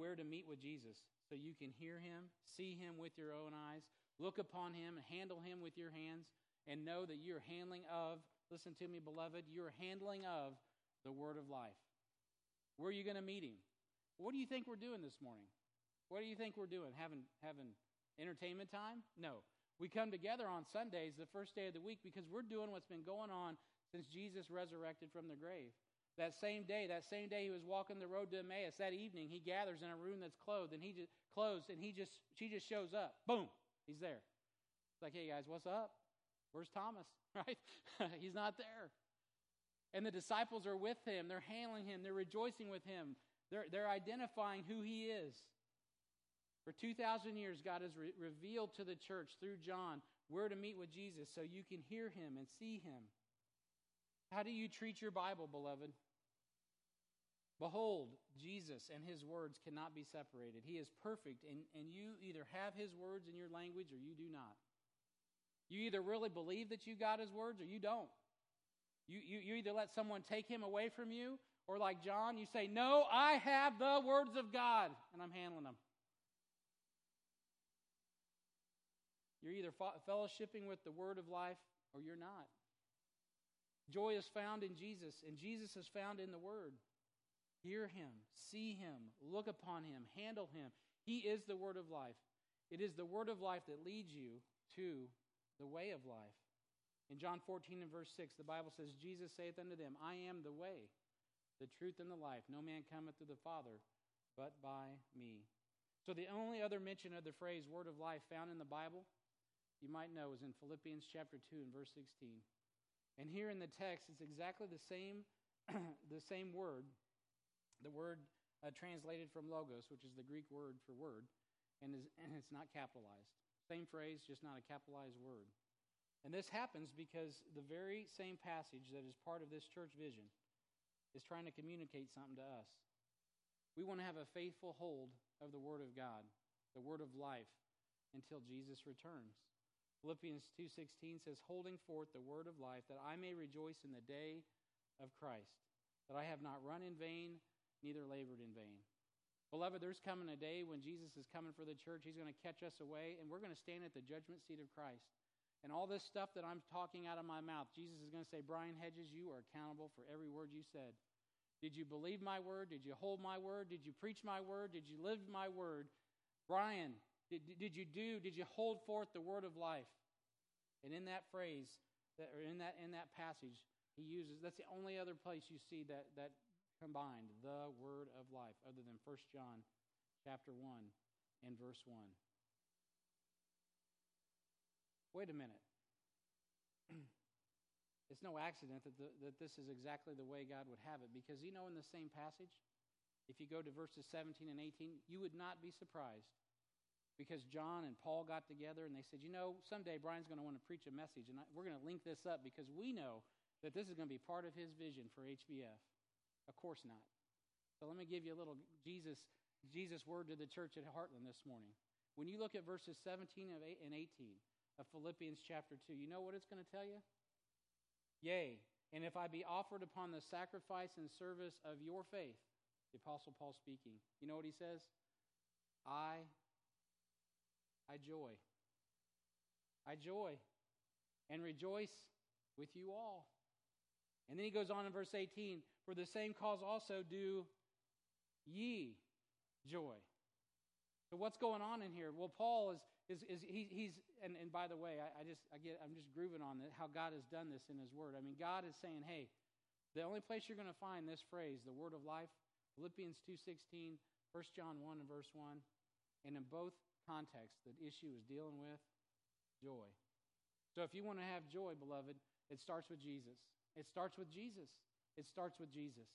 where to meet with Jesus so you can hear him, see him with your own eyes, look upon him, and handle him with your hands, and know that you're handling of, listen to me, beloved, you're handling of the Word of life. Where are you going to meet him? What do you think we're doing this morning? What do you think we're doing? Having having entertainment time? No. We come together on Sundays, the first day of the week, because we're doing what's been going on since Jesus resurrected from the grave. That same day, that same day he was walking the road to Emmaus, that evening he gathers in a room that's closed, and he just closed, and he just she just shows up. Boom, he's there. It's like, hey guys, what's up? Where's Thomas? Right? He's not there. And the disciples are with him. They're hailing him. They're rejoicing with him. They're they're identifying who he is. For two thousand years, God has re- revealed to the church through John where to meet with Jesus so you can hear him and see him. How do you treat your Bible, beloved? Behold, Jesus and his words cannot be separated. He is perfect, and, and you either have his words in your language or you do not. You either really believe that you got his words or you don't. You, you, you either let someone take him away from you, or like John, you say, no, I have the words of God, and I'm handling them. You're either fellowshipping with the word of life or you're not. Joy is found in Jesus, and Jesus is found in the word. Hear him, see him, look upon him, handle him. He is the word of life. It is the word of life that leads you to the way of life. In John fourteen and verse six, the Bible says, Jesus saith unto them, I am the way, the truth, and the life. No man cometh to the Father but by me. So the only other mention of the phrase word of life found in the Bible, you might know, is in Philippians chapter two and verse sixteen. And here in the text, it's exactly the same the same word, the word uh, translated from logos, which is the Greek word for word, and, is, and it's not capitalized. Same phrase, just not a capitalized word. And this happens because the very same passage that is part of this church vision is trying to communicate something to us. We want to have a faithful hold of the word of God, the word of life, until Jesus returns. Philippians two sixteen says, holding forth the word of life, that I may rejoice in the day of Christ, that I have not run in vain, neither labored in vain. Beloved, there's coming a day when Jesus is coming for the church. He's going to catch us away, and we're going to stand at the judgment seat of Christ. And all this stuff that I'm talking out of my mouth, Jesus is going to say, Brian Hedges, you are accountable for every word you said. Did you believe my word? Did you hold my word? Did you preach my word? Did you live my word? Brian, did, did you do, did you hold forth the word of life? And in that phrase, that, or in that in that passage, he uses, that's the only other place you see that, that combined, the word of life, other than First John chapter one and verse one. Wait a minute. It's no accident that, the, that this is exactly the way God would have it, because, you know, in the same passage, if you go to verses seventeen and eighteen, you would not be surprised, because John and Paul got together and they said, you know, someday Brian's going to want to preach a message, and I, we're going to link this up because we know that this is going to be part of his vision for H B F. Of course not. So let me give you a little Jesus, Jesus word to the church at Heartland this morning. When you look at verses seventeen and eighteen of Philippians chapter two, you know what it's going to tell you? Yea, and if I be offered upon the sacrifice and service of your faith, the Apostle Paul speaking, you know what he says? I, I joy. I joy and rejoice with you all. And then he goes on in verse eighteen, for the same cause also do ye joy. So what's going on in here? Well, Paul is is is he, he's and, and by the way, I, I just I get I'm just grooving on this, how God has done this in his word. I mean, God is saying, hey, the only place you're going to find this phrase, the word of life, Philippians two sixteen, First John one and verse one, and in both contexts, the issue is dealing with joy. So if you want to have joy, beloved, it starts with Jesus. It starts with Jesus. It starts with Jesus.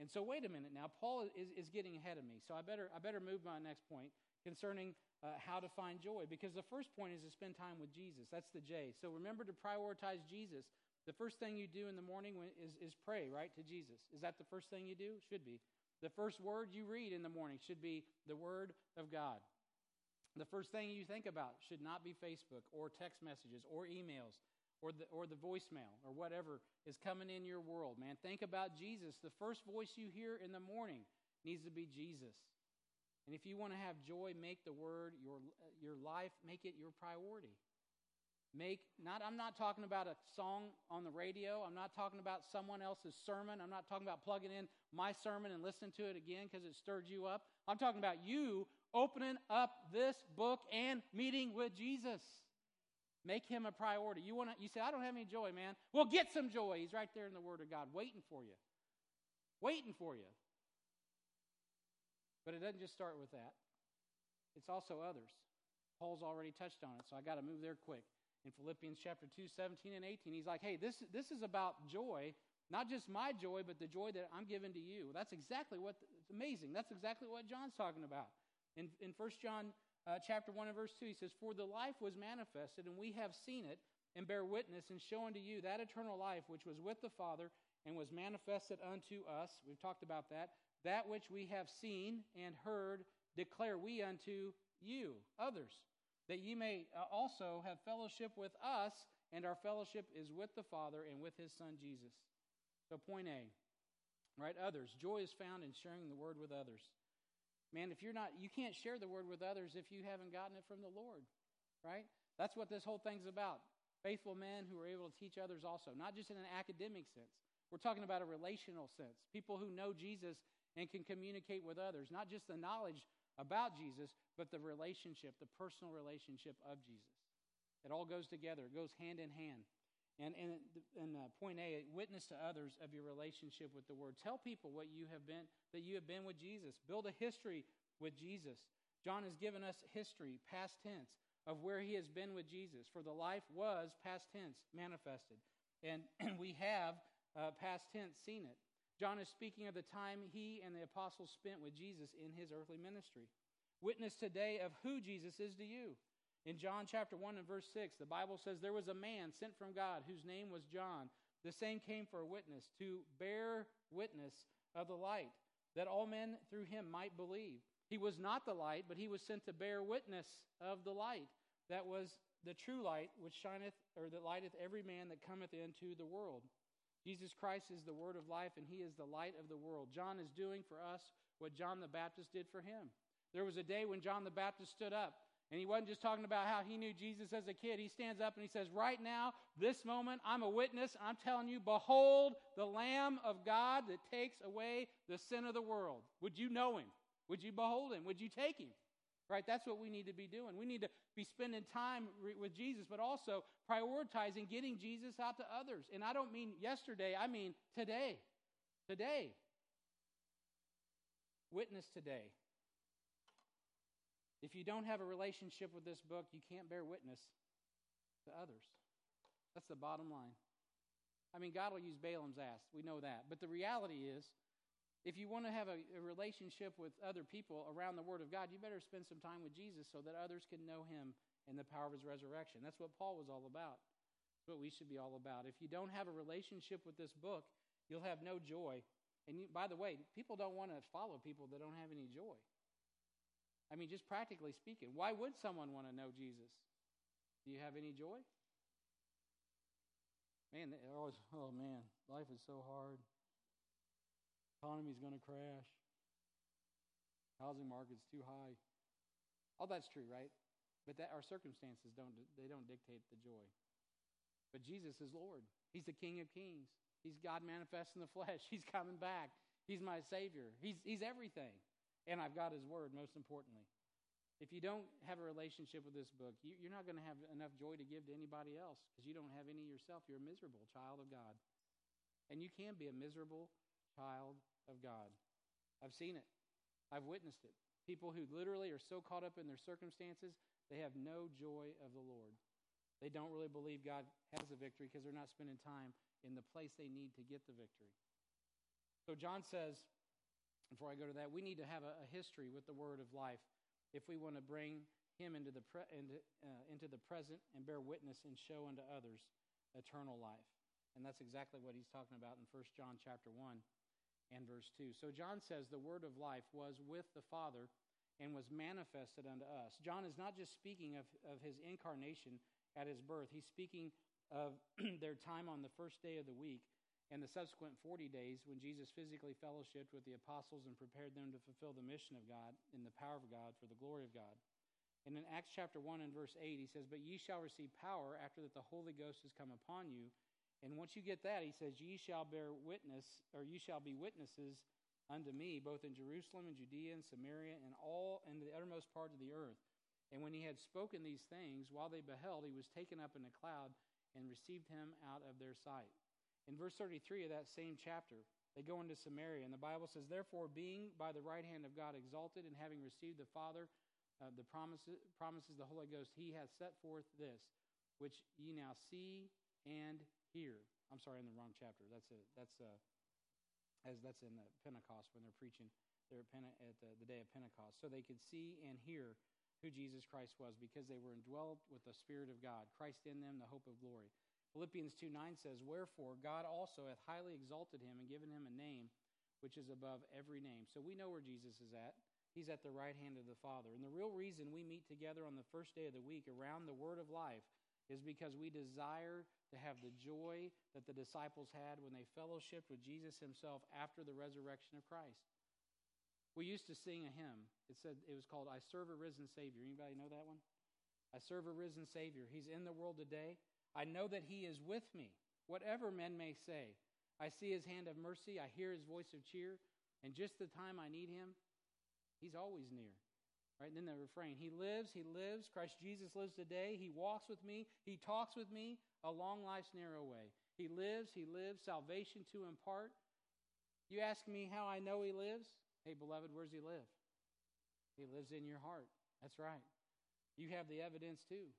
And so wait a minute now, Paul is, is getting ahead of me, so I better I better move my next point concerning uh, how to find joy, because the first point is to spend time with Jesus. That's the J. So remember to prioritize Jesus. The first thing you do in the morning is, is pray, right, to Jesus. Is that the first thing you do? Should be. The first word you read in the morning should be the Word of God. The first thing you think about should not be Facebook or text messages or emails, or the or the voicemail, or whatever is coming in your world, man. Think about Jesus. The first voice you hear in the morning needs to be Jesus. And if you want to have joy, make the word your your life, make it your priority. Make not, I'm not talking about a song on the radio. I'm not talking about someone else's sermon. I'm not talking about plugging in my sermon and listening to it again because it stirred you up. I'm talking about you opening up this book and meeting with Jesus. Make him a priority. You want to, you say, I don't have any joy, man. Well, get some joy. He's right there in the Word of God waiting for you. Waiting for you. But it doesn't just start with that. It's also others. Paul's already touched on it, so I got to move there quick. In Philippians chapter two, seventeen and eighteen, he's like, hey, this, this is about joy, not just my joy, but the joy that I'm giving to you. That's exactly what, it's amazing. That's exactly what John's talking about. In, in First John uh, chapter one and verse two, he says, for the life was manifested, and we have seen it, and bear witness, and show unto you that eternal life which was with the Father, and was manifested unto us. We've talked about that. That which we have seen and heard declare we unto you, others, that ye may also have fellowship with us, and our fellowship is with the Father and with his Son, Jesus. So point A, right? Others. Joy is found in sharing the Word with others. Man, if you're not, you can't share the Word with others if you haven't gotten it from the Lord, right? That's what this whole thing's about. Faithful men who are able to teach others also, not just in an academic sense. We're talking about a relational sense. People who know Jesus and can communicate with others, not just the knowledge about Jesus, but the relationship, the personal relationship of Jesus. It all goes together. It goes hand in hand. And, and, and uh, point A, witness to others of your relationship with the Word. Tell people what you have been, that you have been with Jesus. Build a history with Jesus. John has given us history, past tense, of where he has been with Jesus. For the life was, past tense, manifested. And, and we have, uh, past tense, seen it. John is speaking of the time he and the apostles spent with Jesus in his earthly ministry. Witness today of who Jesus is to you. In John chapter one and verse six, the Bible says, there was a man sent from God whose name was John. The same came for a witness, to bear witness of the light, that all men through him might believe. He was not the light, but he was sent to bear witness of the light. That was the true light, which shineth, or that lighteth every man that cometh into the world. Jesus Christ is the Word of life, and he is the light of the world. John is doing for us what John the Baptist did for him. There was a day when John the Baptist stood up, and he wasn't just talking about how he knew Jesus as a kid. He stands up and he says, right now, this moment, I'm a witness. I'm telling you, behold the Lamb of God that takes away the sin of the world. Would you know him? Would you behold him? Would you take him? Right? That's what we need to be doing. We need to be spending time re- with Jesus, but also prioritizing getting Jesus out to others. And I don't mean yesterday. I mean today. Today. Witness today. If you don't have a relationship with this book, you can't bear witness to others. That's the bottom line. I mean, God will use Balaam's ass. We know that. But the reality is, if you want to have a, a relationship with other people around the Word of God, you better spend some time with Jesus so that others can know him and the power of his resurrection. That's what Paul was all about. That's what we should be all about. If you don't have a relationship with this book, you'll have no joy. And you, by the way, people don't want to follow people that don't have any joy. I mean, just practically speaking, why would someone want to know Jesus? Do you have any joy? Man, they're always, oh man, life is so hard. Economy's going to crash. Housing market's too high. All that's true, right? But that our circumstances don't they don't dictate the joy. But Jesus is Lord. He's the King of Kings. He's God manifest in the flesh. He's coming back. He's my Savior. He's he's everything. And I've got his Word, most importantly. If you don't have a relationship with this book, you, you're not going to have enough joy to give to anybody else because you don't have any yourself. You're a miserable child of God. And you can be a miserable child of God. I've seen it. I've witnessed it. People who literally are so caught up in their circumstances, they have no joy of the Lord. They don't really believe God has a victory because they're not spending time in the place they need to get the victory. So John says, before I go to that, we need to have a, a history with the Word of life if we want to bring him into the, pre- into, uh, into the present and bear witness and show unto others eternal life. And that's exactly what he's talking about in First John chapter one. And verse two. So John says the Word of life was with the Father and was manifested unto us. John is not just speaking of, of his incarnation at his birth. He's speaking of their time on the first day of the week and the subsequent forty days when Jesus physically fellowshiped with the apostles and prepared them to fulfill the mission of God in the power of God for the glory of God. And in Acts chapter one and verse eight, he says, "But ye shall receive power after that the Holy Ghost has come upon you." And once you get that, he says, "Ye shall bear witness, or ye shall be witnesses unto me, both in Jerusalem and Judea and Samaria and all and the uttermost part of the earth." And when he had spoken these things, while they beheld, he was taken up in a cloud and received him out of their sight. In verse thirty-three of that same chapter, they go into Samaria, and the Bible says, "Therefore, being by the right hand of God exalted, and having received the Father, uh, the promises, promises the Holy Ghost, he hath set forth this, which ye now see and hear." I'm sorry, in the wrong chapter. That's a, that's a, as that's in the Pentecost when they're preaching. They're at, Pente- at the, the day of Pentecost, so they could see and hear who Jesus Christ was, because they were indwelt with the Spirit of God. Christ in them, the hope of glory. Philippians two nine says, "Wherefore God also hath highly exalted him and given him a name which is above every name." So we know where Jesus is at. He's at the right hand of the Father. And the real reason we meet together on the first day of the week around the Word of Life is because we desire to have the joy that the disciples had when they fellowshiped with Jesus himself after the resurrection of Christ. We used to sing a hymn. It said it was called "I Serve a Risen Savior." Anybody know that one? "I serve a risen Savior. He's in the world today. I know that he is with me, whatever men may say. I see his hand of mercy. I hear his voice of cheer. And just the time I need him, he's always near." Right? And then the refrain, "He lives, he lives. Christ Jesus lives today. He walks with me. He talks with me along life's narrow way. He lives, he lives. Salvation to impart. You ask me how I know he lives? Hey, beloved, where's he live? He lives in your heart." That's right. You have the evidence too.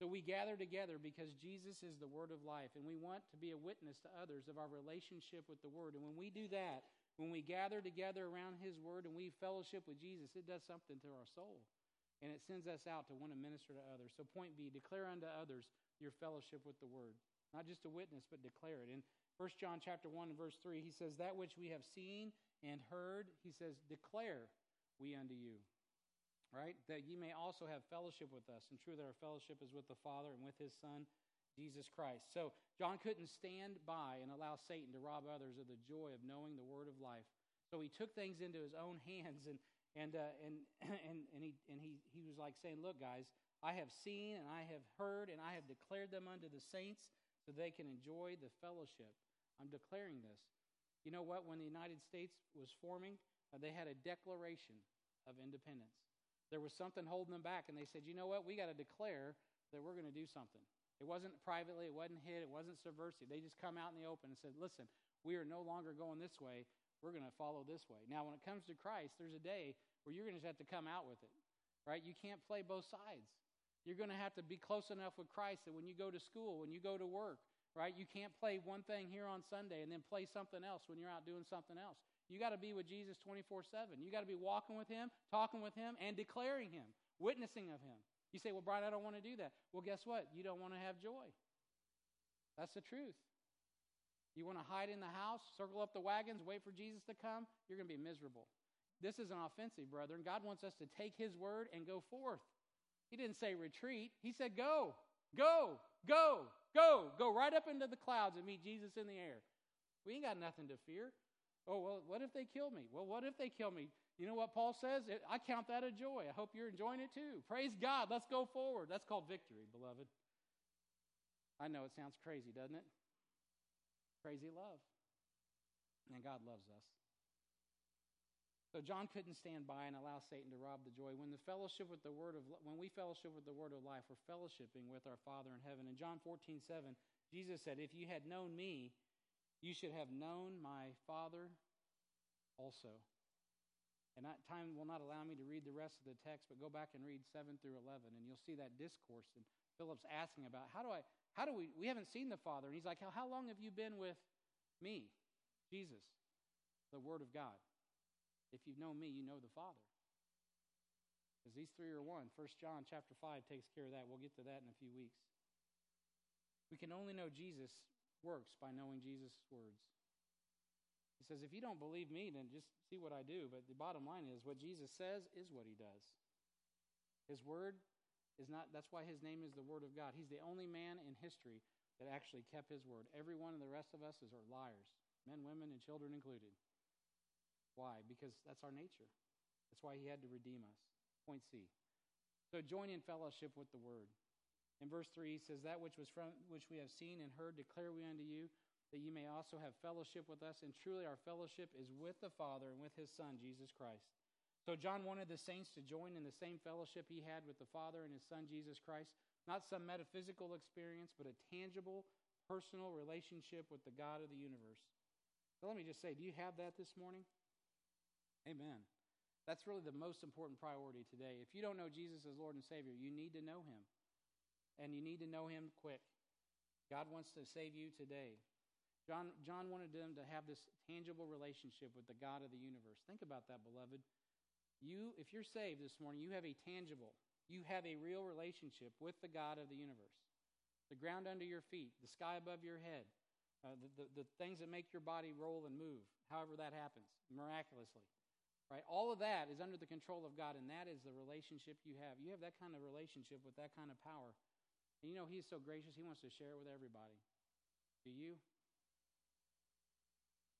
So we gather together because Jesus is the Word of life, and we want to be a witness to others of our relationship with the Word. And when we do that, when we gather together around his Word and we fellowship with Jesus, it does something to our soul, and it sends us out to want to minister to others. So point B, declare unto others your fellowship with the Word. Not just a witness, but declare it. In First John chapter one and verse three, he says, "That which we have seen and heard," he says, "declare we unto you." Right? "That ye may also have fellowship with us. And true that our fellowship is with the Father and with his Son, Jesus Christ." So John couldn't stand by and allow Satan to rob others of the joy of knowing the Word of life. So he took things into his own hands, and and uh, and and and he and he he was like saying, "Look, guys, I have seen and I have heard and I have declared them unto the saints so they can enjoy the fellowship. I'm declaring this." You know what? When the United States was forming, uh, they had a Declaration of Independence. There was something holding them back, and they said, "You know what? We got to declare that we're going to do something." It wasn't privately, it wasn't hid, it wasn't subversive. They just come out in the open and said, "Listen, we are no longer going this way. We're going to follow this way." Now, when it comes to Christ, there's a day where you're going to have to come out with it, right? You can't play both sides. You're going to have to be close enough with Christ that when you go to school, when you go to work, right? You can't play one thing here on Sunday and then play something else when you're out doing something else. You got to be with Jesus twenty-four seven. You got to be walking with him, talking with him, and declaring him, witnessing of him. You say, "Well, Brian, I don't want to do that." Well, guess what? You don't want to have joy. That's the truth. You want to hide in the house, circle up the wagons, wait for Jesus to come? You're going to be miserable. This is an offensive, brethren. God wants us to take his word and go forth. He didn't say retreat. He said go, go, go, go, go right up into the clouds and meet Jesus in the air. We ain't got nothing to fear. "Oh, well, what if they kill me?" Well, what if they kill me? You know what Paul says? "I count that a joy." I hope you're enjoying it too. Praise God. Let's go forward. That's called victory, beloved. I know it sounds crazy, doesn't it? Crazy love. And God loves us. So John couldn't stand by and allow Satan to rob the joy. When the fellowship with the word of when we fellowship with the Word of life, we're fellowshipping with our Father in heaven. In John fourteen seven, Jesus said, "If you had known me, you should have known my Father also." And that time will not allow me to read the rest of the text, but go back and read seven through eleven, and you'll see that discourse. And Philip's asking about, how do I, how do we, we haven't seen the Father. And he's like, how, how long have you been with me, Jesus, the Word of God? If you've known me, you know the Father. Because these three are one. First John chapter five takes care of that. We'll get to that in a few weeks. We can only know Jesus' works by knowing Jesus' words. He says, if you don't believe me, then just see what I do. But the bottom line is, what Jesus says is what he does. His word is not, that's why his name is the Word of God. He's the only man in history that actually kept his word. Every one of the rest of us is are liars, men, women, and children included. Why? Because that's our nature. That's why he had to redeem us. Point C. So join in fellowship with the word. In verse three, he says, that which was from which we have seen and heard declare we unto you, that you may also have fellowship with us. And truly our fellowship is with the Father and with his Son, Jesus Christ. So John wanted the saints to join in the same fellowship he had with the Father and his Son, Jesus Christ. Not some metaphysical experience, but a tangible, personal relationship with the God of the universe. So let me just say, do you have that this morning? Amen. That's really the most important priority today. If you don't know Jesus as Lord and Savior, you need to know him. And you need to know him quick. God wants to save you today. John, John wanted them to have this tangible relationship with the God of the universe. Think about that, beloved. You, if you're saved this morning, you have a tangible, you have a real relationship with the God of the universe. The ground under your feet, the sky above your head, uh, the, the, the things that make your body roll and move, however that happens, miraculously. Right? All of that is under the control of God, and that is the relationship you have. You have that kind of relationship with that kind of power. And you know, he is so gracious, he wants to share it with everybody. Do you?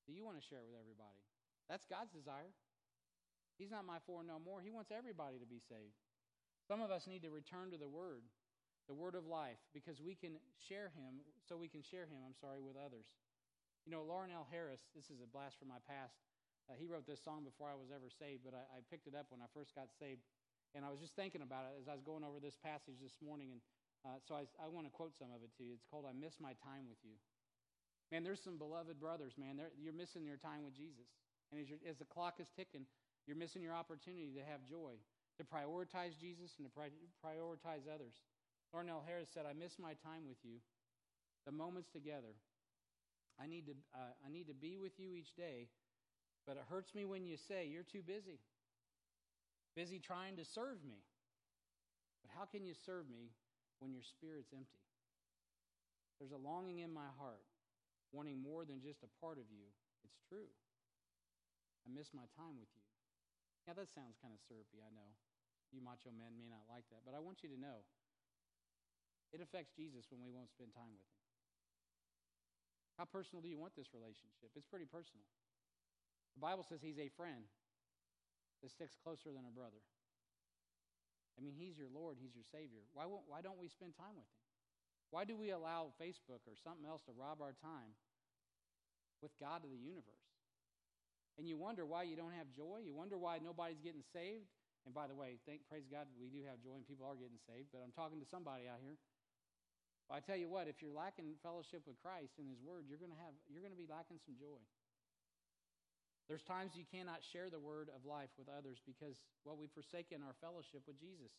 Do you want to share it with everybody? That's God's desire. He's not my for no more. He wants everybody to be saved. Some of us need to return to the Word, the Word of life, because we can share him, so we can share him, I'm sorry, with others. You know, Lauren L. Harris, this is a blast from my past. Uh, he wrote this song before I was ever saved, but I, I picked it up when I first got saved. And I was just thinking about it as I was going over this passage this morning, and Uh, so I, I want to quote some of it to you. It's called, "I Miss My Time With You." Man, there's some beloved brothers, man. They're, you're missing your time with Jesus. And as, as the clock is ticking, you're missing your opportunity to have joy, to prioritize Jesus and to pri- prioritize others. Lauren L. Harris said, "I miss my time with you, the moments together. I need to, uh, I need to be with you each day, but it hurts me when you say you're too busy, busy trying to serve me. But how can you serve me when your spirit's empty? There's a longing in my heart, wanting more than just a part of you. It's true. I miss my time with you." Now that sounds kind of syrupy, I know. You macho men may not like that, but I want you to know it affects Jesus when we won't spend time with him. How personal do you want this relationship? It's pretty personal. The Bible says he's a friend that sticks closer than a brother. I mean, he's your Lord, he's your Savior. Why won't, why don't we spend time with him? Why do we allow Facebook or something else to rob our time with God of the universe? And you wonder why you don't have joy. You wonder why nobody's getting saved. And by the way, thank, praise God, we do have joy and people are getting saved, but I'm talking to somebody out here. Well, I tell you what, if you're lacking fellowship with Christ and his word, you're going to have, you're going to be lacking some joy. There's times you cannot share the word of life with others because, well, we've forsaken our fellowship with Jesus.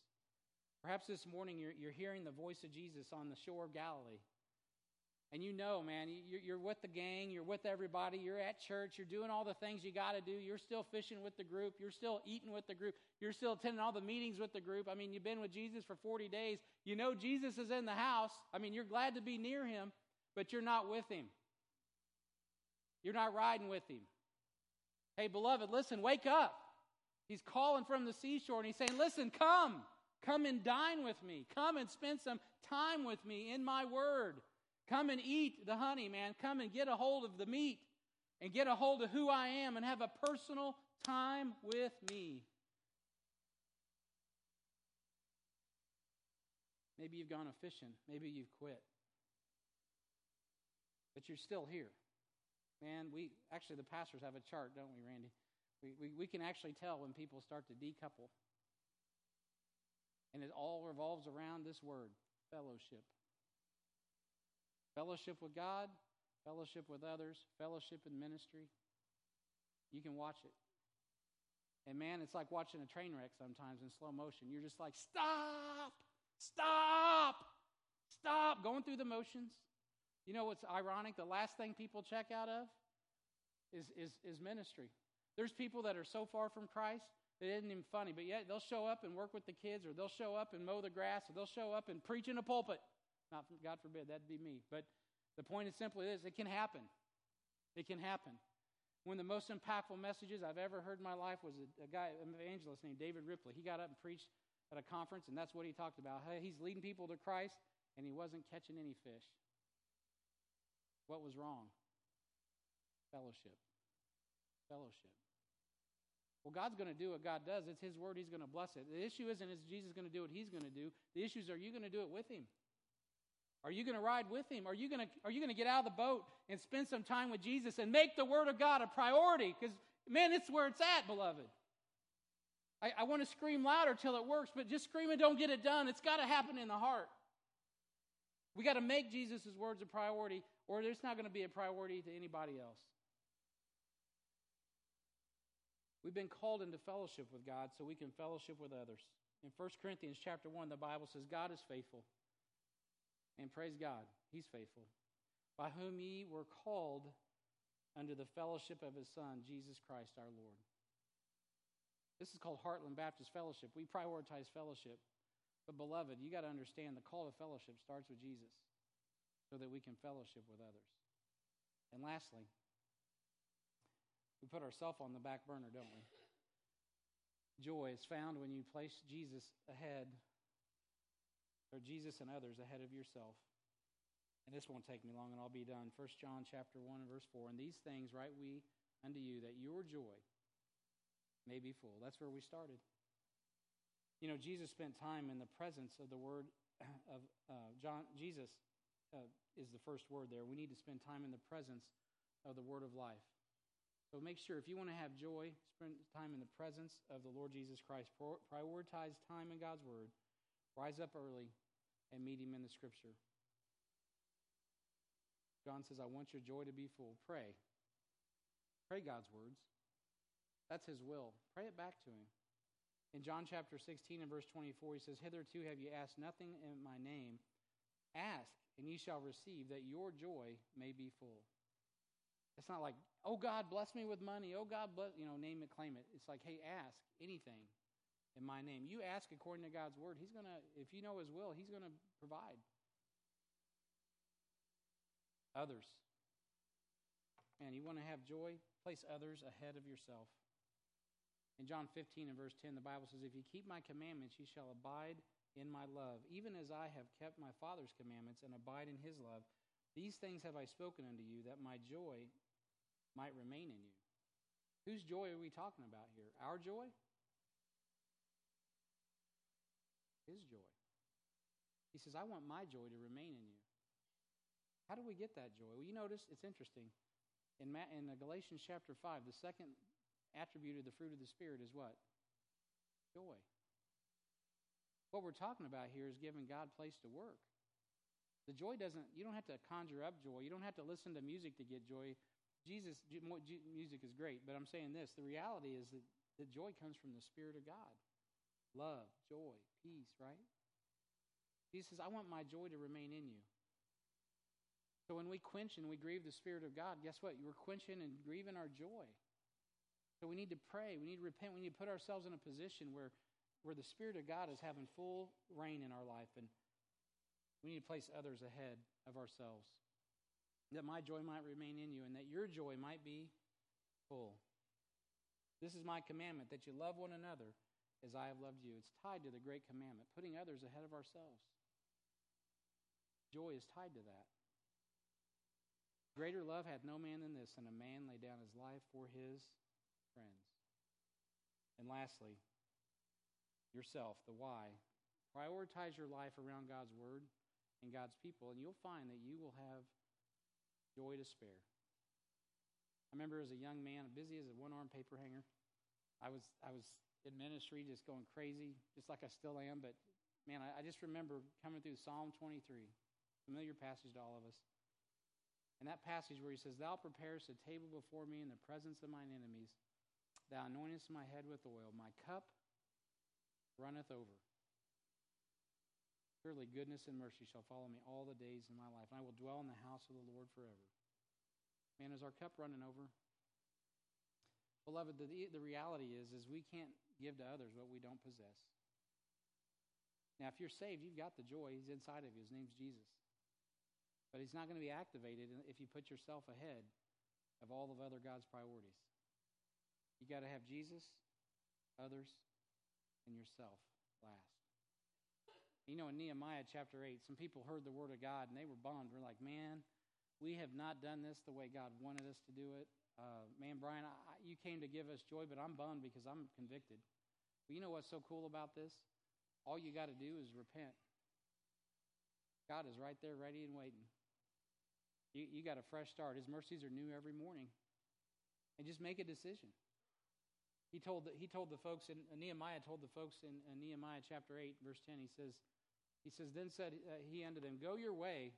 Perhaps this morning you're, you're hearing the voice of Jesus on the shore of Galilee. And you know, man, you're, you're with the gang, you're with everybody, you're at church, you're doing all the things you got to do, you're still fishing with the group, you're still eating with the group, you're still attending all the meetings with the group. I mean, you've been with Jesus for forty days. You know Jesus is in the house. I mean, you're glad to be near him, but you're not with him. You're not riding with him. Hey, beloved, listen, wake up. He's calling from the seashore, and he's saying, listen, come. Come and dine with me. Come and spend some time with me in my word. Come and eat the honey, man. Come and get a hold of the meat and get a hold of who I am and have a personal time with me. Maybe you've gone fishing. Maybe you've quit. But you're still here. Man, we actually, the pastors have a chart, don't we, Randy? We, we we can actually tell when people start to decouple. And it all revolves around this word, fellowship. Fellowship with God, fellowship with others, fellowship in ministry. You can watch it. And man, it's like watching a train wreck sometimes in slow motion. You're just like, stop, stop, stop, going through the motions. You know what's ironic? The last thing people check out of is, is, is ministry. There's people that are so far from Christ that it isn't even funny, but yet they'll show up and work with the kids, or they'll show up and mow the grass, or they'll show up and preach in a pulpit. Not, God forbid, that'd be me. But the point is simply this, it can happen. It can happen. One of the most impactful messages I've ever heard in my life was a, a guy, an evangelist named David Ripley. He got up and preached at a conference, and that's what he talked about. He's leading people to Christ, and he wasn't catching any fish. What was wrong? Fellowship. Fellowship. Well, God's going to do what God does. It's his word. He's going to bless it. The issue isn't is Jesus going to do what he's going to do. The issue is, are you going to do it with him? Are you going to ride with him? Are you going to, are you going to get out of the boat and spend some time with Jesus and make the word of God a priority? Because, man, it's where it's at, beloved. I, I want to scream louder till it works, but just scream and don't get it done. It's got to happen in the heart. We got to make Jesus' words a priority, or it's not going to be a priority to anybody else. We've been called into fellowship with God so we can fellowship with others. In First Corinthians chapter one, the Bible says, God is faithful. And praise God, he's faithful. By whom ye were called under the fellowship of his Son, Jesus Christ our Lord. This is called Heartland Baptist Fellowship. We prioritize fellowship. But beloved, you got to understand the call to fellowship starts with Jesus so that we can fellowship with others. And lastly, we put ourselves on the back burner, don't we? Joy is found when you place Jesus ahead, or Jesus and others ahead of yourself. And this won't take me long, and I'll be done. First John chapter one and verse four, and these things write we unto you, that your joy may be full. That's where we started. You know, Jesus spent time in the presence of the word of uh, John. Jesus uh, is the first word there. We need to spend time in the presence of the word of life. So make sure, if you want to have joy, spend time in the presence of the Lord Jesus Christ. Prioritize time in God's word. Rise up early and meet him in the scripture. John says, I want your joy to be full. Pray. Pray God's words. That's his will. Pray it back to him. In John chapter sixteen and verse twenty-four, he says, hitherto have you asked nothing in my name. Ask, and ye shall receive, that your joy may be full. It's not like, oh, God, bless me with money. Oh, God, bless, you know, name it, claim it. It's like, hey, ask anything in my name. You ask according to God's word. He's going to, if you know his will, he's going to provide. Others. Man, you want to have joy? Place others ahead of yourself. In John fifteen and verse ten, the Bible says, if you keep my commandments, you shall abide in my love, even as I have kept my Father's commandments and abide in his love. These things have I spoken unto you, that my joy might remain in you. Whose joy are we talking about here? Our joy? His joy. He says, I want my joy to remain in you. How do we get that joy? Well, you notice, it's interesting. In, Ma- in Galatians chapter five, the second attribute of the fruit of the Spirit is what? Joy. What we're talking about here is giving God place to work. The joy doesn't, you don't have to conjure up joy. You don't have to listen to music to get joy. Jesus, music is great, but I'm saying this, the reality is that the joy comes from the Spirit of God. Love, joy, peace, right? Jesus says, I want my joy to remain in you. So when we quench and we grieve the Spirit of God, guess what? We're quenching and grieving our joy. So we need to pray. We need to repent. We need to put ourselves in a position where, where the Spirit of God is having full reign in our life. And we need to place others ahead of ourselves. That my joy might remain in you and that your joy might be full. This is my commandment, that you love one another as I have loved you. It's tied to the great commandment, putting others ahead of ourselves. Joy is tied to that. Greater love hath no man than this, and a man lay down his life for his friends. And lastly, yourself, the why. Prioritize your life around God's word and God's people, and you'll find that you will have joy to spare. I remember as a young man, busy as a one-armed paper hanger, I was I was in ministry just going crazy, just like I still am, but man, I, I just remember coming through Psalm twenty-three, familiar passage to all of us. And that passage where he says, thou preparest a table before me in the presence of mine enemies. Thou anointest my head with oil. My cup runneth over. Surely goodness and mercy shall follow me all the days of my life, and I will dwell in the house of the Lord forever. Man, is our cup running over? Beloved, the, the reality is, is we can't give to others what we don't possess. Now, if you're saved, you've got the joy. He's inside of you. His name's Jesus. But he's not going to be activated if you put yourself ahead of all of other God's priorities. You got to have Jesus, others, and yourself last. You know, in Nehemiah chapter eight, some people heard the word of God, and they were bummed. We're like, man, we have not done this the way God wanted us to do it. Uh, man, Brian, I, you came to give us joy, but I'm bummed because I'm convicted. But you know what's so cool about this? All you got to do is repent. God is right there, ready and waiting. You, you got a fresh start. His mercies are new every morning. And just make a decision. He told the, he told the folks, in, uh, Nehemiah told the folks in uh, Nehemiah chapter eight, verse ten, he says, he says, then said uh, he unto them, go your way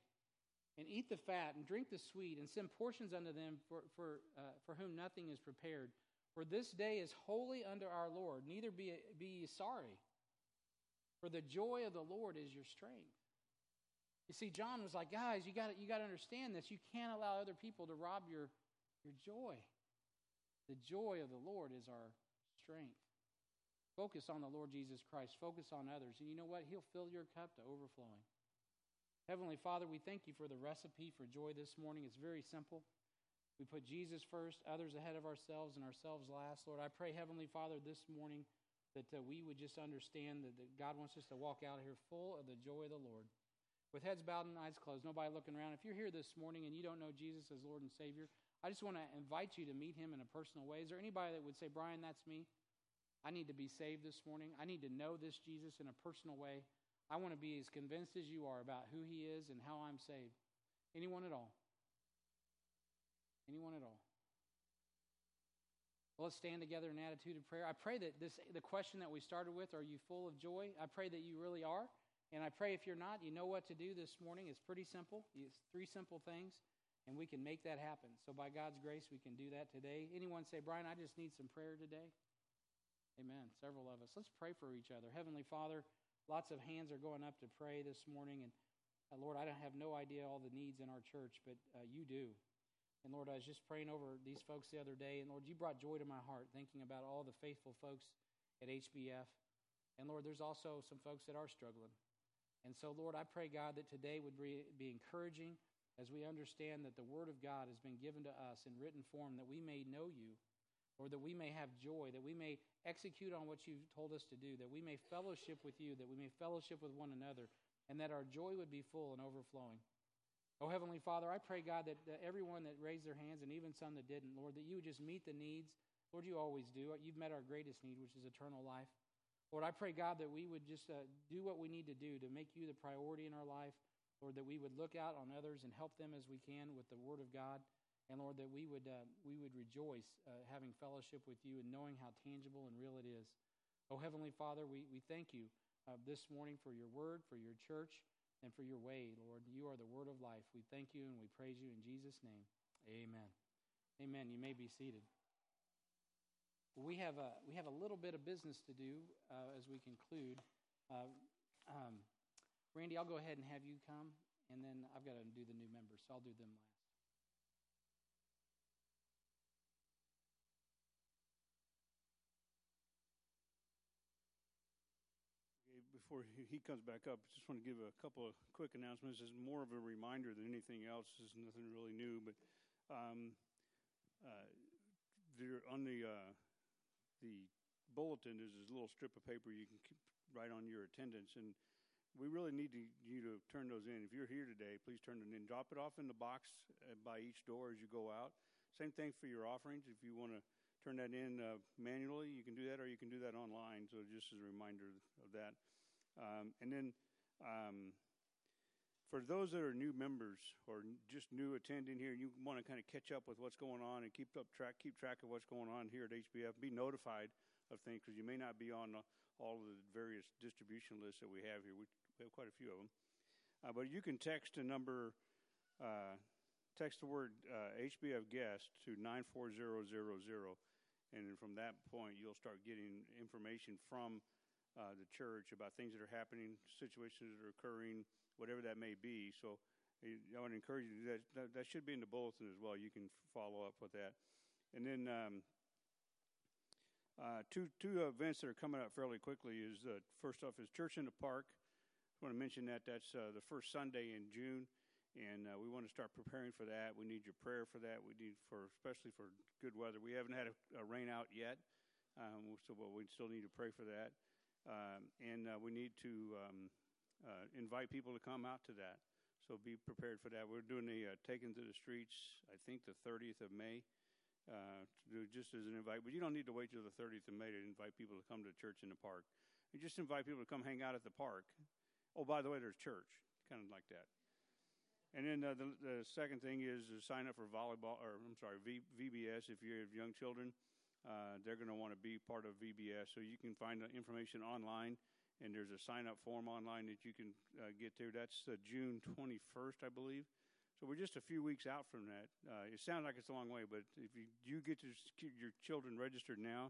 and eat the fat and drink the sweet and send portions unto them for, for, uh, for whom nothing is prepared. For this day is holy unto our Lord, neither be, be ye sorry. For the joy of the Lord is your strength. You see, John was like, guys, you got you got to understand this. You can't allow other people to rob your, your joy. The joy of the Lord is our strength. Focus on the Lord Jesus Christ. Focus on others. And you know what? He'll fill your cup to overflowing. Heavenly Father, we thank you for the recipe for joy this morning. It's very simple. We put Jesus first, others ahead of ourselves, and ourselves last. Lord, I pray, Heavenly Father, this morning that uh, we would just understand that, that God wants us to walk out here full of the joy of the Lord. With heads bowed and eyes closed, nobody looking around. If you're here this morning and you don't know Jesus as Lord and Savior, I just want to invite you to meet him in a personal way. Is there anybody that would say, Brian, that's me. I need to be saved this morning. I need to know this Jesus in a personal way. I want to be as convinced as you are about who he is and how I'm saved. Anyone at all? Anyone at all? Well, let's stand together in attitude of prayer. I pray that this, the question that we started with, are you full of joy? I pray that you really are. And I pray if you're not, you know what to do this morning. It's pretty simple. It's three simple things, and we can make that happen. So by God's grace, we can do that today. Anyone say, Brian, I just need some prayer today? Amen. Several of us. Let's pray for each other. Heavenly Father, lots of hands are going up to pray this morning. And uh, Lord, I don't have no idea all the needs in our church, but uh, you do. And Lord, I was just praying over these folks the other day. And Lord, you brought joy to my heart, thinking about all the faithful folks at H B F. And Lord, there's also some folks that are struggling. And so, Lord, I pray, God, that today would be encouraging as we understand that the Word of God has been given to us in written form, that we may know you, or that we may have joy, that we may execute on what you've told us to do, that we may fellowship with you, that we may fellowship with one another, and that our joy would be full and overflowing. Oh, Heavenly Father, I pray, God, that, that everyone that raised their hands, and even some that didn't, Lord, that you would just meet the needs. Lord, you always do. You've met our greatest need, which is eternal life. Lord, I pray, God, that we would just uh, do what we need to do to make you the priority in our life. Lord, that we would look out on others and help them as we can with the Word of God. And, Lord, that we would uh, we would rejoice uh, having fellowship with you and knowing how tangible and real it is. Oh, Heavenly Father, we, we thank you uh, this morning for your Word, for your church, and for your way, Lord. You are the Word of life. We thank you and we praise you in Jesus' name. Amen. Amen. You may be seated. We have a we have a little bit of business to do uh, as we conclude. Uh, um, Randy, I'll go ahead and have you come, and then I've got to do the new members, so I'll do them last. Okay, before he comes back up, I just want to give a couple of quick announcements. It's more of a reminder than anything else. There's nothing really new, but um, uh, there on the. Uh, The bulletin is this little strip of paper you can keep right on your attendance, and we really need to, you to turn those in. If you're here today, please turn them in. Drop it off in the box by each door as you go out. Same thing for your offerings. If you want to turn that in uh, manually, you can do that, or you can do that online. So just as a reminder of that. Um, and then um, for those that are new members or just new attending here, you want to kind of catch up with what's going on and keep up track, keep track of what's going on here at H B F. Be notified of things because you may not be on all of the various distribution lists that we have here. We have quite a few of them, uh, but you can text a number, uh, text the word uh, H B F guest to nine four zero zero zero, and from that point you'll start getting information from uh, the church about things that are happening, situations that are occurring, whatever that may be. So I would encourage you to do that. That should be in the bulletin as well. You can follow up with that. And then um, uh, two two events that are coming up fairly quickly is, uh, first off, is Church in the Park. I want to mention that. That's uh, the first Sunday in June, and uh, we want to start preparing for that. We need your prayer for that. We need for, especially for good weather. We haven't had a, a rain out yet, um, so but we still need to pray for that. Um, and uh, we need to... Um, Uh, invite people to come out to that, so be prepared for that. We're doing the uh, Taken to the Streets, I think the thirtieth of May, uh, to do just as an invite. But you don't need to wait till the thirtieth of May to invite people to come to church in the park. You just invite people to come hang out at the park. Oh, by the way, there's church, kind of like that. And then uh, the, the second thing is to sign up for volleyball, or I'm sorry, v, VBS. If you have young children, uh, they're going to want to be part of V B S. So you can find the information online, and there's a sign-up form online that you can uh, get to. That's uh, June twenty-first, I believe. So we're just a few weeks out from that. Uh, it sounds like it's a long way, but if you do get your, your children registered now,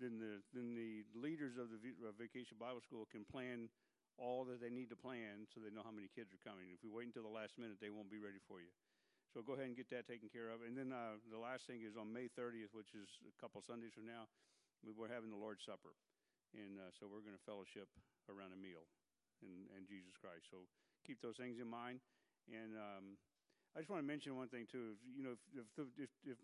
then the then the leaders of the v, uh, Vacation Bible School can plan all that they need to plan so they know how many kids are coming. If we wait until the last minute, they won't be ready for you. So go ahead and get that taken care of. And then uh, the last thing is on May thirtieth, which is a couple Sundays from now, we're having the Lord's Supper. And uh, so we're going to fellowship around a meal and, and Jesus Christ. So keep those things in mind. And um, I just want to mention one thing, too. If, you know, if, if, the, if, if,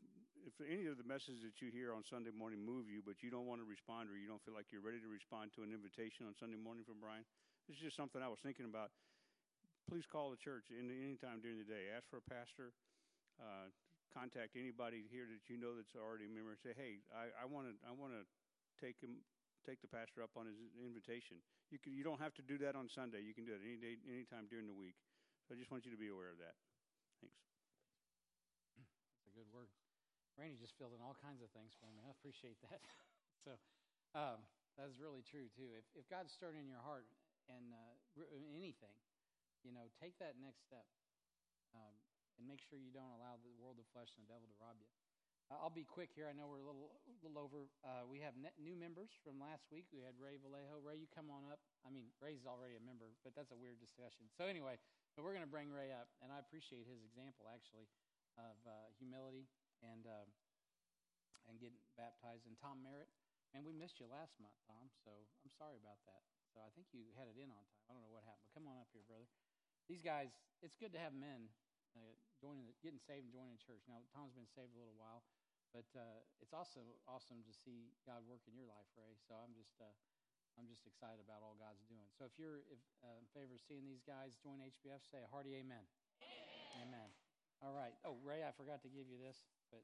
if any of the messages that you hear on Sunday morning move you, but you don't want to respond or you don't feel like you're ready to respond to an invitation on Sunday morning from Brian, this is just something I was thinking about. Please call the church in, any time during the day. Ask for a pastor. Uh, contact anybody here that you know that's already a member and say, hey, I want to I want to take him, take the pastor up on his invitation. You can, you don't have to do that on Sunday. You can do it any day, any time during the week. So I just want you to be aware of that. Thanks. That's a good word. Randy just filled in all kinds of things for me. I appreciate that. So um, that's really true, too. If, if God's stirring in your heart, and uh, anything, you know, take that next step um, and make sure you don't allow the world, the flesh, and the devil to rob you. Uh, I'll be quick here. I know we're a little, little over. Uh, we have net new members from last week. We had Ray Vallejo. Ray, you come on up. I mean, Ray's already a member, but that's a weird discussion. So anyway, but we're going to bring Ray up, and I appreciate his example, actually, of uh, humility and uh, and getting baptized. And Tom Merritt, and we missed you last month, Tom, so I'm sorry about that. So I think you had it in on time. I don't know what happened, but come on up here, brother. These guys, it's good to have men uh, joining, the, getting saved and joining the church. Now, Tom's been saved a little while, but uh, it's also awesome to see God work in your life, Ray. So I'm just, uh, I'm just excited about all God's doing. So if you're if, uh, in favor of seeing these guys join H B F, say a hearty amen. Amen. Amen. All right. Oh, Ray, I forgot to give you this, but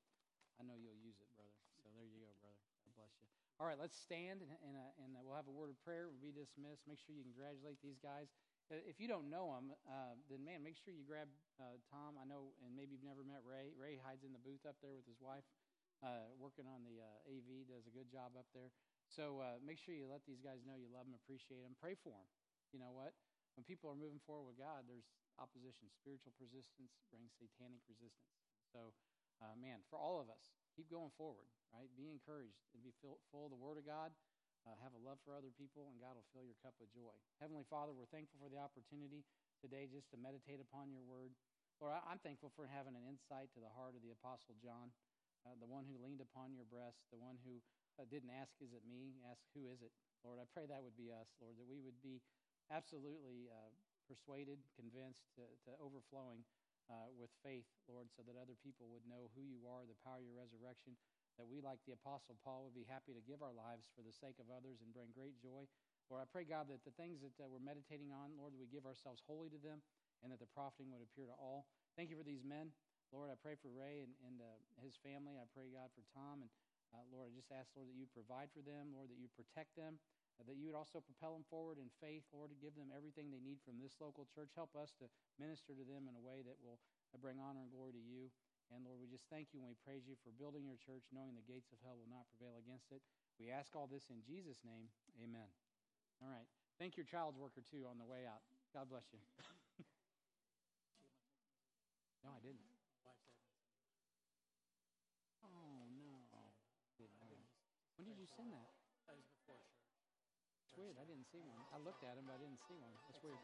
I know you'll use it, brother. So there you go, brother. God bless you. All right, let's stand, and, and, uh, and we'll have a word of prayer. We'll be dismissed. Make sure you congratulate these guys. If you don't know them, uh, then, man, make sure you grab uh, Tom. I know, and maybe you've never met Ray. Ray hides in the booth up there with his wife, uh, working on the uh, A V, does a good job up there. So uh, make sure you let these guys know you love them, appreciate them, pray for them. You know what? When people are moving forward with God, there's opposition. Spiritual resistance brings satanic resistance. So, uh, man, for all of us, keep going forward, right? Be encouraged and be full of the Word of God. Uh, have a love for other people, and God will fill your cup with joy. Heavenly Father, we're thankful for the opportunity today just to meditate upon your Word. Lord, I- I'm thankful for having an insight to the heart of the Apostle John, uh, the one who leaned upon your breast, the one who uh, didn't ask, is it me? Ask, who is it? Lord, I pray that would be us, Lord, that we would be absolutely uh, persuaded, convinced to, to overflowing Uh, with faith, Lord, so that other people would know who you are, the power of your resurrection, that we, like the Apostle Paul, would be happy to give our lives for the sake of others and bring great joy. Lord, I pray, God, that the things that uh, we're meditating on, Lord, we give ourselves wholly to them and that the profiting would appear to all. Thank you for these men. Lord, I pray for Ray and, and uh, his family. I pray, God, for Tom. And, uh, Lord, I just ask, Lord, that you provide for them, Lord, that you protect them, uh, that you would also propel them forward in faith, Lord, to give them everything they need from this local church. Help us to minister to them in a way that will bring honor and glory to you. And Lord, we just thank you and we praise you for building your church, knowing the gates of hell will not prevail against it. We ask all this in Jesus' name. Amen. All right. Thank your child's worker, too, on the way out. God bless you. No, I didn't. Oh, no. Didn't. When did you send that? That was before church. It's weird. I didn't see one. I looked at him, but I didn't see one. That's weird.